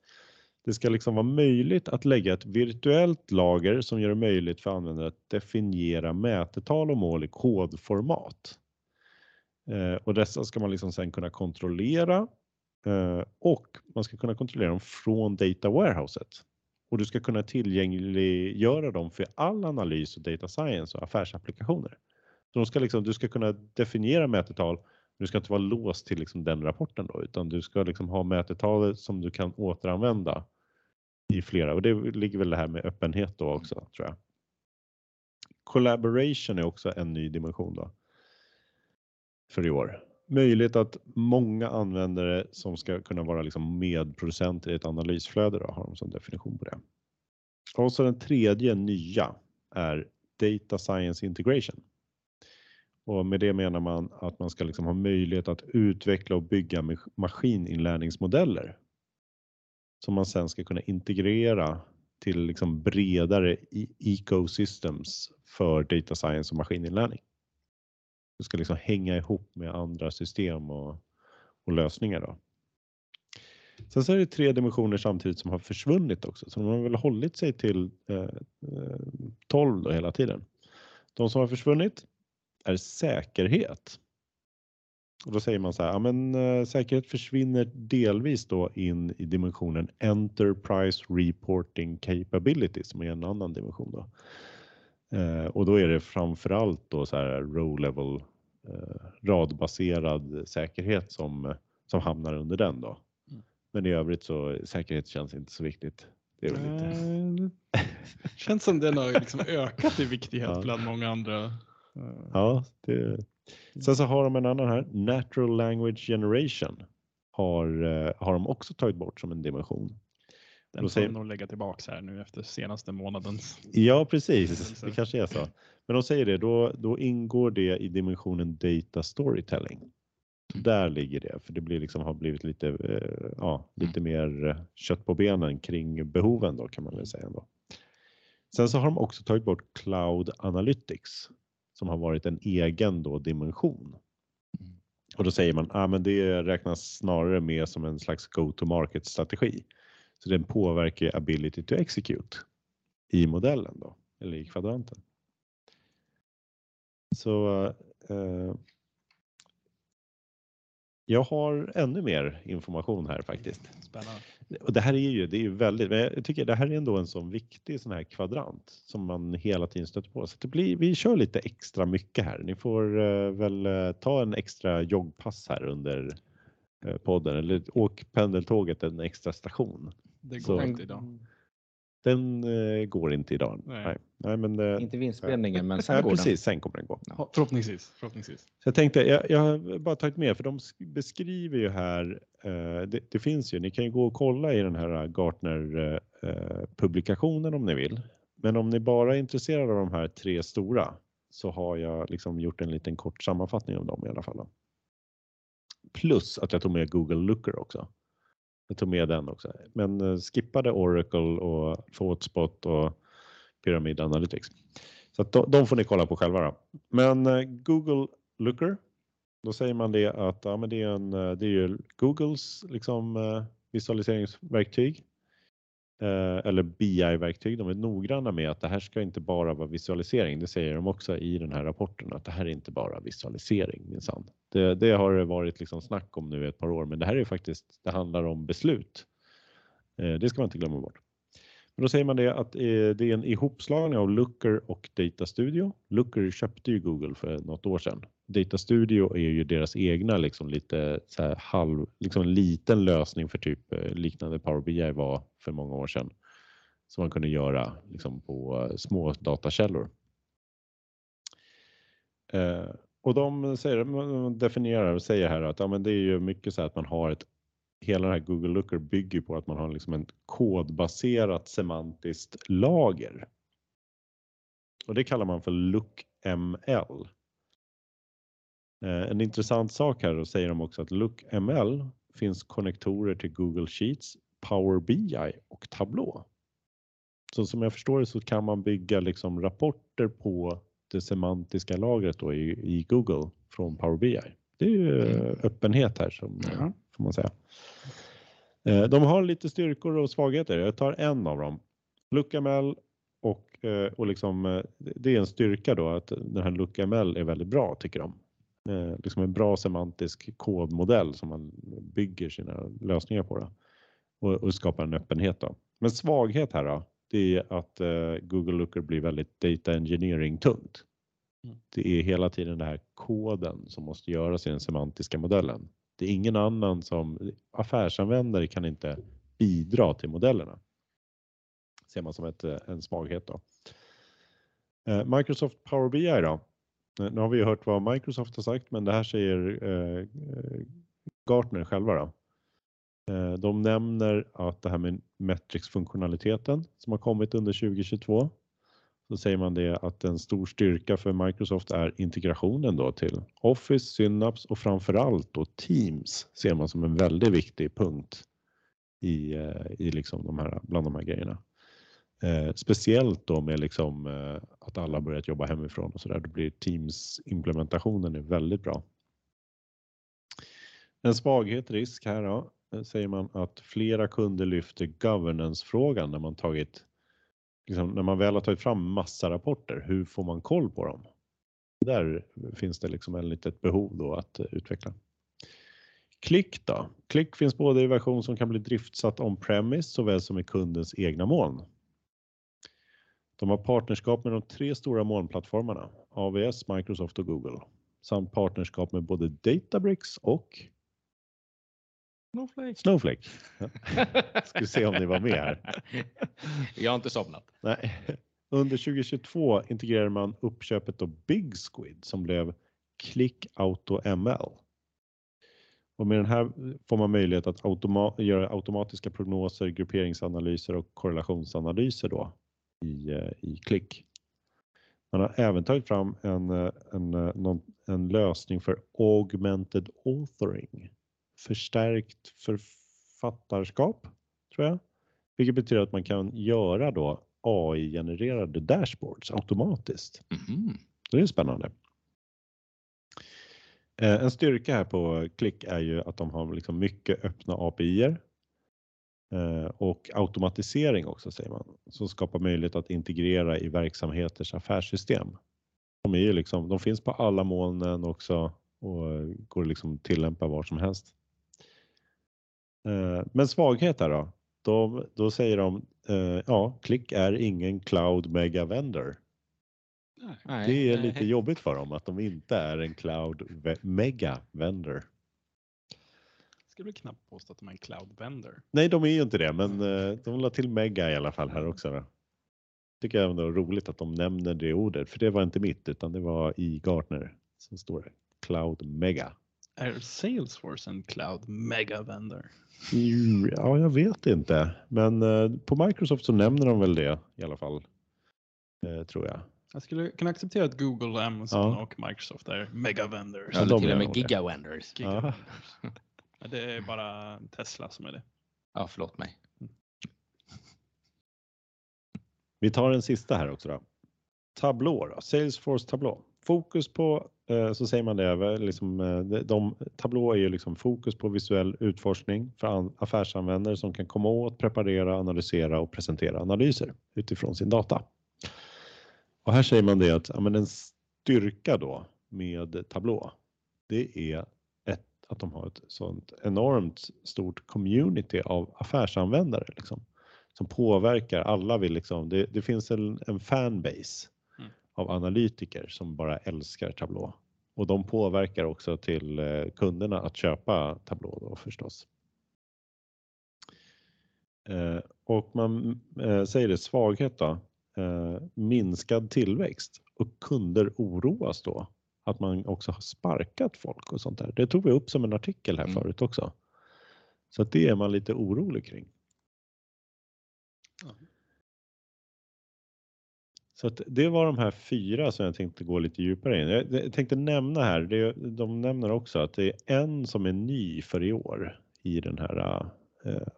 det ska liksom vara möjligt att lägga ett virtuellt lager som gör det möjligt för användare att definiera mätetal och mål i kodformat. Och dessa ska man liksom sen kunna kontrollera och man ska kunna kontrollera dem från data warehouset. Och du ska kunna tillgängliggöra dem för all analys och data science och affärsapplikationer. De ska liksom, du ska kunna definiera mätetal. Du ska inte vara låst till liksom den rapporten då, utan du ska liksom ha mätetal som du kan återanvända i flera. Och det ligger väl det här med öppenhet då också, tror jag. Collaboration är också en ny dimension då för i år. Möjligt att många användare som ska kunna vara liksom medproducenter i ett analysflöde då, har de som definition på det. Och så den tredje nya är Data Science Integration. Och med det menar man att man ska liksom ha möjlighet att utveckla och bygga maskininlärningsmodeller som man sen ska kunna integrera till liksom bredare ecosystems för data science och maskininlärning. Det ska liksom hänga ihop med andra system och lösningar då. Sen så är det tre dimensioner samtidigt som har försvunnit också. Så de har väl hållit sig till 12 då hela tiden. De som har försvunnit är säkerhet. Och då säger man så här, ja, men säkerhet försvinner delvis då in i dimensionen Enterprise Reporting Capability som är en annan dimension då. Och då är det framförallt då så här row-level radbaserad säkerhet som hamnar under den då. Men i övrigt så säkerhet känns inte så viktigt. Det lite... känns som den har liksom ökat i viktighet bland många andra. Ja, det... Sen så har de en annan här, Natural Language Generation har de också tagit bort som en dimension. Den får de nog lägga tillbaka här nu efter senaste månaden. Ja, precis. Det kanske är så. Men de säger det, då ingår det i dimensionen Data Storytelling. Där ligger det, för det blir liksom, har blivit lite mer kött på benen kring behoven då, kan man väl säga ändå. Sen så har de också tagit bort Cloud Analytics som har varit en egen då dimension. Och då säger man, men det räknas snarare med som en slags go-to-market-strategi. Så den påverkar ability to execute i modellen då, eller i kvadranten. Så jag har ännu mer information här faktiskt. Spännande. Och det här är ju, väldigt, men jag tycker det här är ändå en sån viktig sån här kvadrant som man hela tiden stöter på. Så det blir, vi kör lite extra mycket här. Ni får väl ta en extra joggpass här under podden eller åk pendeltåget en extra station. Det går inte idag. Den går inte idag. Nej, men inte vinstspelningen, men sen går precis, den. Sen kommer den gå. Ja, förhoppningsvis. Så jag tänkte, jag har bara tagit med, för de beskriver ju här, det finns ju, ni kan ju gå och kolla i den här Gartner-publikationen om ni vill. Men om ni bara är intresserade av de här tre stora så har jag liksom gjort en liten kort sammanfattning av dem i alla fall. Då. Plus att jag tog med Google Looker också. Jag tog med den också. Men skippade Oracle och Fourkites och Pyramid Analytics. Så att de får ni kolla på själva då. Men Google Looker. Då säger man det att men det är ju Googles liksom, visualiseringsverktyg. Eller BI-verktyg. De är noggranna med att det här ska inte bara vara visualisering. Det säger de också i den här rapporten. Att det här är inte bara visualisering. Minsann. Det har varit liksom snack om nu ett par år. Men det här är faktiskt, det handlar om beslut. Det ska man inte glömma bort. Men då säger man det att det är en ihopslagning av Looker och Data Studio. Looker köpte ju Google för något år sedan. Data Studio är ju deras egna liksom lite så här liksom en liten lösning för typ liknande Power BI var för många år sedan. Som man kunde göra liksom på små datakällor. Och de definierar här att men det är ju mycket så här att man har hela den här Google Looker bygger på att man har liksom en kodbaserat semantiskt lager. Och det kallar man för LookML. En intressant sak här, då säger de också att LookML finns konnektorer till Google Sheets, Power BI och Tableau. Så som jag förstår det så kan man bygga liksom rapporter på det semantiska lagret då i Google från Power BI. Det är ju öppenhet här som får man säga. De har lite styrkor och svagheter. Jag tar en av dem. LookML och liksom, det är en styrka då att den här LookML är väldigt bra tycker de. Liksom en bra semantisk kodmodell som man bygger sina lösningar på då. Och skapar en öppenhet då. Men svaghet här då, det är att Google Looker blir väldigt data engineering tungt. Det är hela tiden den här koden som måste göras i den semantiska modellen. Det är ingen annan som affärsanvändare kan inte bidra till modellerna. Det ser man som en svaghet då. Microsoft Power BI då. Nu har vi ju hört vad Microsoft har sagt, men det här säger Gartner själva då. De nämner att det här med metrics-funktionaliteten som har kommit under 2022. Så säger man det att en stor styrka för Microsoft är integrationen då till Office, Synapse och framförallt då Teams ser man som en väldigt viktig punkt i liksom de här, bland de här grejerna. Speciellt då med liksom att alla börjat jobba hemifrån och sådär, då blir Teams-implementationen är väldigt bra. En svaghet, risk här då, säger man att flera kunder lyfter governance-frågan när man tagit liksom, när man väl har tagit fram massa rapporter, hur får man koll på dem? Där finns det liksom en litet behov då att utveckla. Qlik då. Qlik finns både i version som kan bli driftsatt on-premise såväl som i kundens egna moln. De har partnerskap med de 3 stora molnplattformarna, AWS, Microsoft och Google. Samt partnerskap med både Databricks och Snowflake. Ska se om ni var med här. Jag har inte somnat. Nej. Under 2022 integrerar man uppköpet av Big Squid som blev Qlik Auto ML. Och med den här får man möjlighet att göra automatiska prognoser, grupperingsanalyser och korrelationsanalyser då i Qlik. Man har även tagit fram en lösning för augmented authoring. Förstärkt författarskap tror jag. Vilket betyder att man kan göra då AI-genererade dashboards automatiskt. Mm-hmm. Det är spännande. En styrka här på Qlik är ju att de har liksom mycket öppna API:er och automatisering också säger man. Som skapar möjlighet att integrera i verksamheters affärssystem. De är ju liksom, de finns på alla molnen också och går liksom att tillämpa var som helst. Men svaghet här då. Då säger de, ja, Qlik är ingen cloud mega vendor. Nej. Det är lite jobbigt för dem att de inte är en cloud mega vendor. Ska bli knappt påstå att de är en cloud vendor. Nej, de är ju inte det, men de la till mega i alla fall här också. Då. Tycker jag även det var roligt att de nämner det ordet, för det var inte mitt utan det var i Gartner som står det. Cloud mega. Är Salesforce en cloud mega vendor? Ja, jag vet inte. Men på Microsoft så nämner de väl det i alla fall. Tror jag. Jag skulle kunna acceptera att Google, Amazon och Microsoft är mega vendors. Ja, de till och med giga vendors. Det är bara Tesla som är det. Ja, förlåt mig. Vi tar den sista här också då. Tableau då. Salesforce Tableau. Fokus på, så säger man det, liksom, Tableau är ju liksom fokus på visuell utforskning för affärsanvändare som kan komma åt, preparera, analysera och presentera analyser utifrån sin data. Och här säger man det att ja, men en styrka då med Tableau, det är att de har ett sånt enormt stort community av affärsanvändare liksom, som påverkar alla. Vill liksom, det finns en fanbase av analytiker som bara älskar Tableau. Och de påverkar också till kunderna att köpa Tableau då förstås. Och man säger det, svaghet då. Minskad tillväxt. Och kunder oroas då. Att man också har sparkat folk och sånt där. Det tog vi upp som en artikel här förut också. Så att det är man lite orolig kring. Ja. Så att det var de här 4 som jag tänkte gå lite djupare in. Jag tänkte nämna här, de nämner också att det är en som är ny för i år i den här,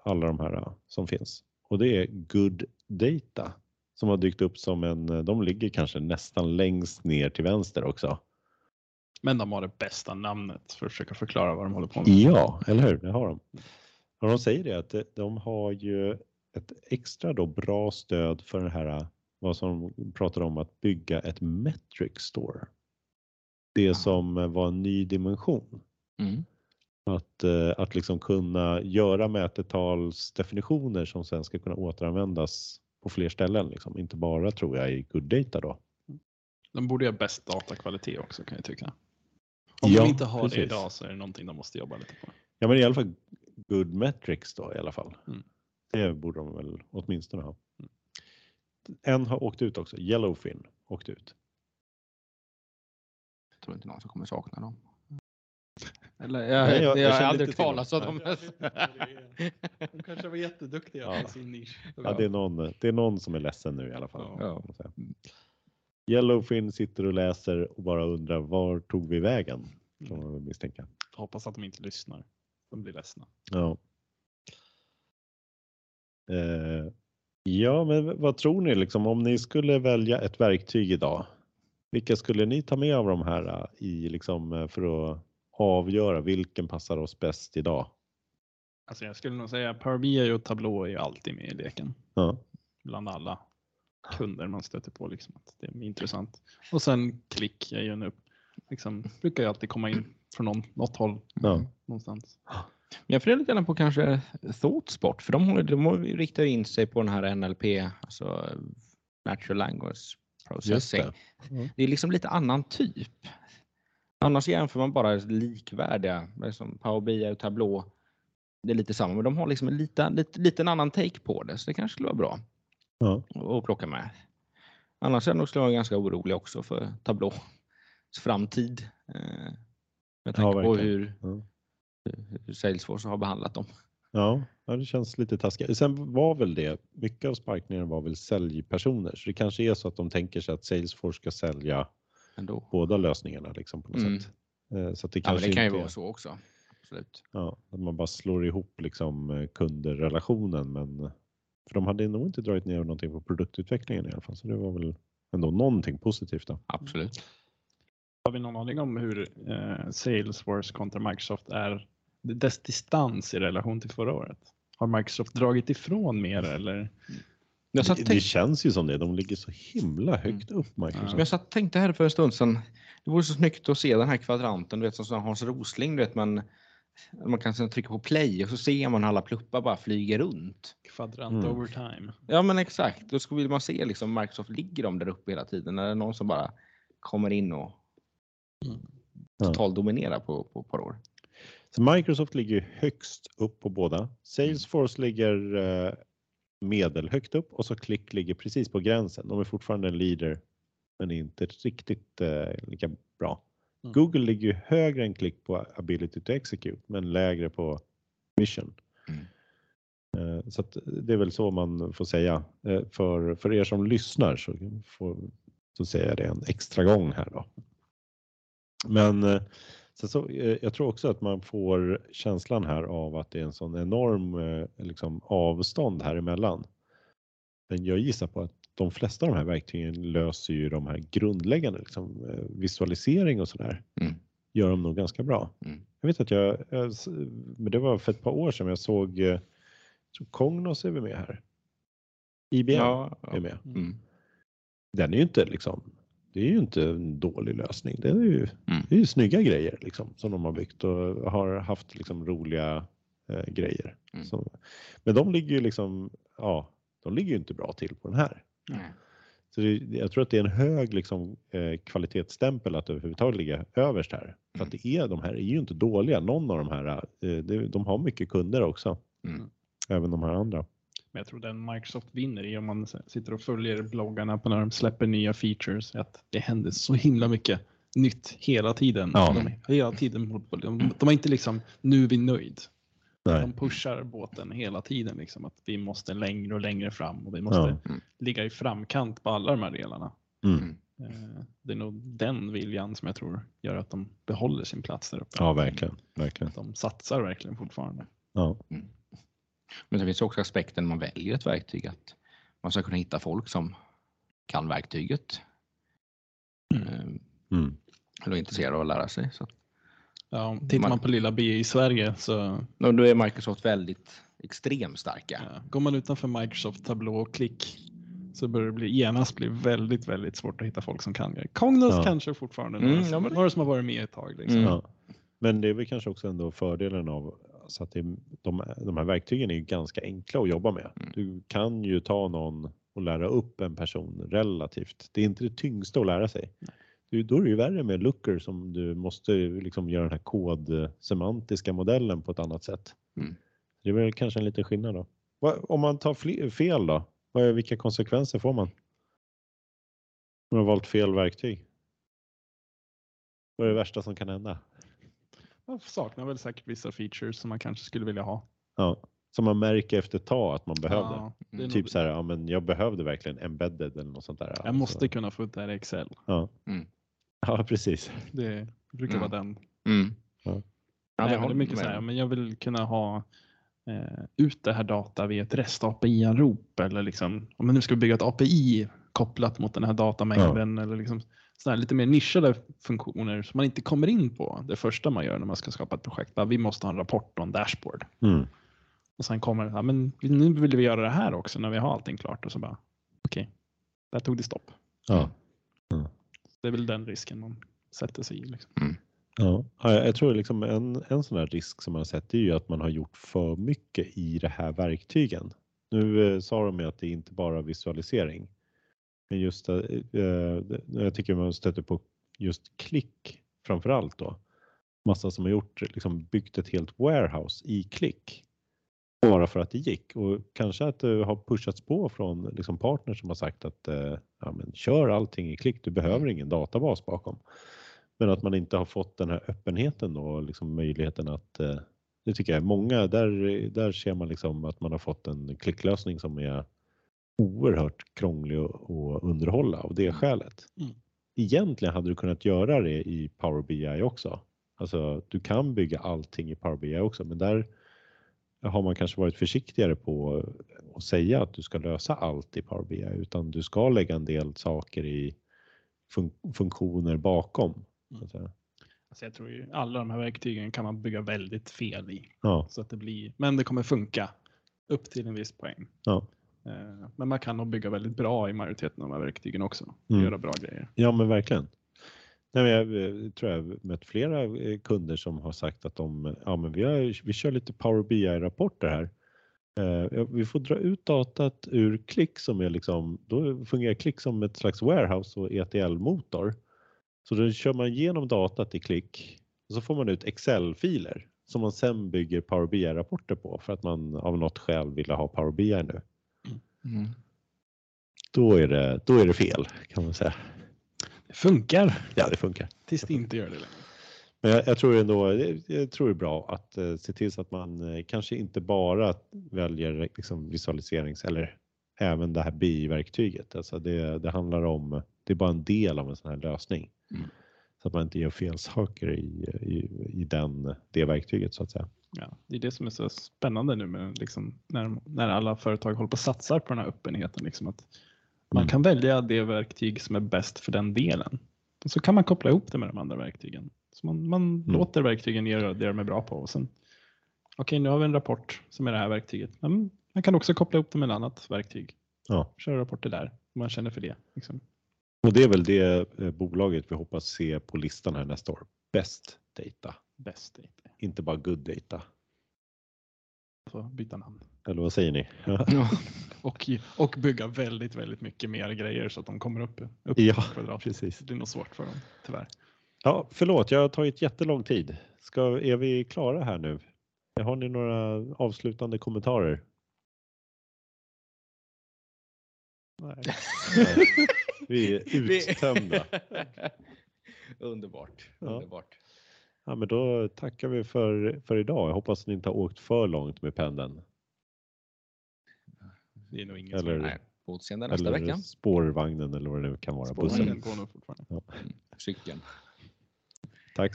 alla de här som finns. Och det är Good Data som har dykt upp som de ligger kanske nästan längst ner till vänster också. Men de har det bästa namnet för att försöka förklara vad de håller på med. Ja, eller hur? Det har de. Och de säger det att de har ju ett extra då bra stöd för den här, vad som pratade om att bygga ett metric store. Det som var en ny dimension. Mm. Att liksom kunna göra mätetalsdefinitioner som sen ska kunna återanvändas på fler ställen. Liksom. Inte bara tror jag i Good Data då. De borde ha bäst datakvalitet också, kan jag tycka. Om de inte har det idag så är det någonting de måste jobba lite på. Ja, men i alla fall Good Metrics då i alla fall. Mm. Det borde de väl åtminstone ha. Mm. En har åkt ut också. Yellowfin åkt ut. Jag tror inte någon som kommer sakna dem. Eller, jag har aldrig talat om dem. De kanske var jätteduktiga i sin nisch. Ja, det är någon som är ledsen nu i alla fall. Ja. Yellowfin sitter och läser och bara undrar, var tog vi vägen? Som man misstänker. Jag hoppas att de inte lyssnar. De blir ledsna. Ja. Ja, men vad tror ni liksom, om ni skulle välja ett verktyg idag? Vilka skulle ni ta med av de här i liksom, för att avgöra vilken passar oss bäst idag? Alltså jag skulle nog säga Power BI och Tableau är ju alltid med i leken. Ja. Bland alla kunder man stöter på liksom, att det är intressant. Och sen Qlik är ju nu liksom, brukar ju alltid komma in från något håll någonstans. Men jag funderar lite grann på kanske Thoughtspot, för de riktar in sig på den här NLP, alltså Natural Language Processing. Det är liksom lite annan typ. Annars jämför man bara likvärdiga, liksom Power BI och Tableau. Det är lite samma, men de har liksom en liten annan take på det, så det kanske skulle vara bra att plocka med. Annars är jag nog ganska orolig också för Tableaus framtid. Med tanke på hur... Salesforce har behandlat dem. Ja, det känns lite taskigt. Sen var väl det, mycket av sparkningen var väl säljpersoner. Så det kanske är så att de tänker sig att Salesforce ska sälja ändå båda lösningarna liksom, på något sätt. Så att det kanske men det kan ju vara så också. Absolut. Ja, att man bara slår ihop liksom kunderrelationen. Men, för de hade nog inte dragit ner någonting på produktutvecklingen i alla fall. Så det var väl ändå någonting positivt då. Absolut. Har vi någon aning om hur Salesforce kontra Microsoft är dess distans i relation till förra året? Har Microsoft dragit ifrån mer eller? Jag satt det känns ju som det. De ligger så himla högt upp Microsoft. Jag satt tänkte här för en stund sedan. Det vore så snyggt att se den här kvadranten. Du vet som Hans Rosling. Du vet, man kan sedan trycka på play och så ser man alla pluppar bara flyger runt. Kvadrant over time. Ja men exakt. Då skulle man se liksom Microsoft ligger de där uppe hela tiden. Eller någon som bara kommer in och totalt dominera på ett par år. Så Microsoft ligger högst upp på båda. Salesforce ligger medelhögt upp. Och så Qlik ligger precis på gränsen. De är fortfarande en leader. Men inte riktigt lika bra. Google ligger ju högre än Qlik på ability to execute. Men lägre på mission. Så att det är väl så man får säga. För er som lyssnar så säger jag det en extra gång här då. Men så, jag tror också att man får känslan här av att det är en sån enorm liksom, avstånd här emellan. Men jag gissar på att de flesta av de här verktygen löser ju de här grundläggande liksom, visualisering och sådär. Gör de nog ganska bra. Jag vet att men det var för ett par år sedan jag såg så Cognos är med här. IBM är med. Den är ju inte liksom... Det är ju inte en dålig lösning. Det är ju snygga grejer liksom, som de har byggt och har haft liksom, roliga grejer. Så, men de ligger ju liksom, de ligger ju inte bra till på den här. Så jag tror att det är en hög liksom, kvalitetsstämpel att överhuvudtaget ligga överst här. För att de här är ju inte dåliga. Någon av de här, de har mycket kunder också. Även de här andra. Men jag tror den Microsoft vinner i om man sitter och följer bloggarna på när de släpper nya features. Att det händer så himla mycket nytt hela tiden. Ja. De är inte liksom, nu är vi nöjd. Nej. De pushar båten hela tiden. Liksom, att vi måste längre och längre fram. Och vi måste ligga i framkant på alla de här delarna. Det är nog den viljan som jag tror gör att de behåller sin plats där uppe. Ja, verkligen. Att de satsar verkligen fortfarande. Ja. Men det finns också aspekten när man väljer ett verktyg att man ska kunna hitta folk som kan verktyget. Eller är intresserade av att lära sig. Så. Ja, tittar man på lilla B i Sverige så... Då är Microsoft väldigt extremt starka. Ja. Går man utanför Microsoft, Tableau och Qlik så börjar det bli väldigt, väldigt svårt att hitta folk som kan. Cognos kanske fortfarande. Några som har varit med ett tag. Liksom. Ja. Men det är väl kanske också ändå fördelen av... Så att de här verktygen är ju ganska enkla att jobba med. Du kan ju ta någon och lära upp en person relativt. Det är inte det tyngsta att lära sig. Då är det ju värre med Looker som du måste liksom göra den här kodsemantiska modellen på ett annat sätt. Mm. Det är väl kanske en liten skillnad då. Om man tar fel då? Vilka konsekvenser får man? Om man har valt fel verktyg. Vad är det värsta som kan hända? Man saknar väl säkert vissa features som man kanske skulle vilja ha. Ja, som man märker efter ett tag att man behövde. Ja, typ så här, ja, men jag behövde verkligen embedded eller något sånt där. Jag måste kunna få ut det här i Excel. Ja, ja precis. Det brukar vara den. Mm. Ja. Ja, det är mycket så här, men jag vill kunna ha ut det här data via ett REST-API-anrop. Eller liksom, om nu ska vi bygga ett API kopplat mot den här datamängden. Ja. Eller liksom sådär, lite mer nischade funktioner som man inte kommer in på. Det första man gör när man ska skapa ett projekt. Vi måste ha en rapport och en dashboard. Mm. Och sen kommer det här, men nu vill vi göra det här också när vi har allting klart. Och så bara, okej, där tog det stopp. Ja. Mm. Det är väl den risken man sätter sig i. Liksom. Mm. Ja, jag tror liksom en sån här risk som man har sett är ju att man har gjort för mycket i det här verktygen. Nu sa de ju att det är inte bara visualisering. Men just jag tycker man stöter på just Qlik framförallt då. Massa som har gjort, liksom byggt ett helt warehouse i Qlik. Bara för att det gick. Och kanske att det har pushats på från liksom partner som har sagt att ja, men kör allting i Qlik. Du behöver ingen databas bakom. Men att man inte har fått den här öppenheten och liksom möjligheten att, det tycker jag är många, där ser man liksom att man har fått en klicklösning som är oerhört krånglig att underhålla av det skälet. Mm. Egentligen hade du kunnat göra det i Power BI också. Alltså du kan bygga allting i Power BI också, men där har man kanske varit försiktigare på att säga att du ska lösa allt i Power BI, utan du ska lägga en del saker i funktioner bakom. Alltså jag tror ju alla de här verktygen kan man bygga väldigt fel i. Ja. Så att det blir, men det kommer funka upp till en viss poäng. Ja. Men man kan nog bygga väldigt bra i majoriteten av de här verktygen också. Mm. Göra bra grejer. Ja men verkligen. Nej, men jag tror jag har mött flera kunder som har sagt att de, ja, men vi kör lite Power BI-rapporter här. Vi får dra ut datat ur Qlik som är liksom, då fungerar Qlik som ett slags warehouse och ETL-motor. Så då kör man igenom datat i Qlik och så får man ut Excel-filer som man sen bygger Power BI-rapporter på för att man av något skäl vill ha Power BI nu. Mm. Då är det fel kan man säga. Det funkar. Ja, det funkar. Tills det inte gör det längre. Men jag tror ändå, det är bra att se till så att man kanske inte bara väljer liksom visualiserings- eller även det här BI-verktyget. Alltså det handlar om, det är bara en del av en sån här lösning. Mm. Så att man inte gör fel saker i det verktyget så att säga. Ja, det är det som är så spännande nu med, liksom, när alla företag håller på och satsar på den här öppenheten. Liksom, att man kan välja det verktyg som är bäst för den delen. Och så kan man koppla ihop det med de andra verktygen. Så man låter verktygen göra det de är bra på. Och sen, okej, nu har vi en rapport som är det här verktyget. Men man kan också koppla ihop det med ett annat verktyg. Ja. Köra rapporter där, om man känner för det. Liksom. Och det är väl det bolaget vi hoppas se på listan här nästa år. Best data. Inte bara good data. Så byta namn. Eller vad säger ni? Ja. och bygga väldigt, väldigt mycket mer grejer så att de kommer upp i kvadrat. Precis. Det är nog svårt för dem, tyvärr. Ja, förlåt. Jag har tagit jättelång tid. Är vi klara här nu? Har ni några avslutande kommentarer? Nej. Vi är uttömda. Underbart. Ja, men då tackar vi för idag. Jag hoppas att ni inte har åkt för långt med pendeln. Det är nog inget som är på återseende nästa vecka. Spårvagnen eller vad det nu kan vara. Bussen. Går nog fortfarande. Ja. Cykeln. Tack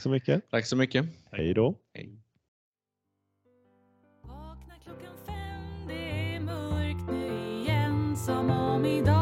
så mycket. Hej då. Hej. Vakna klockan 5, det är mörkt nu igen som om idag.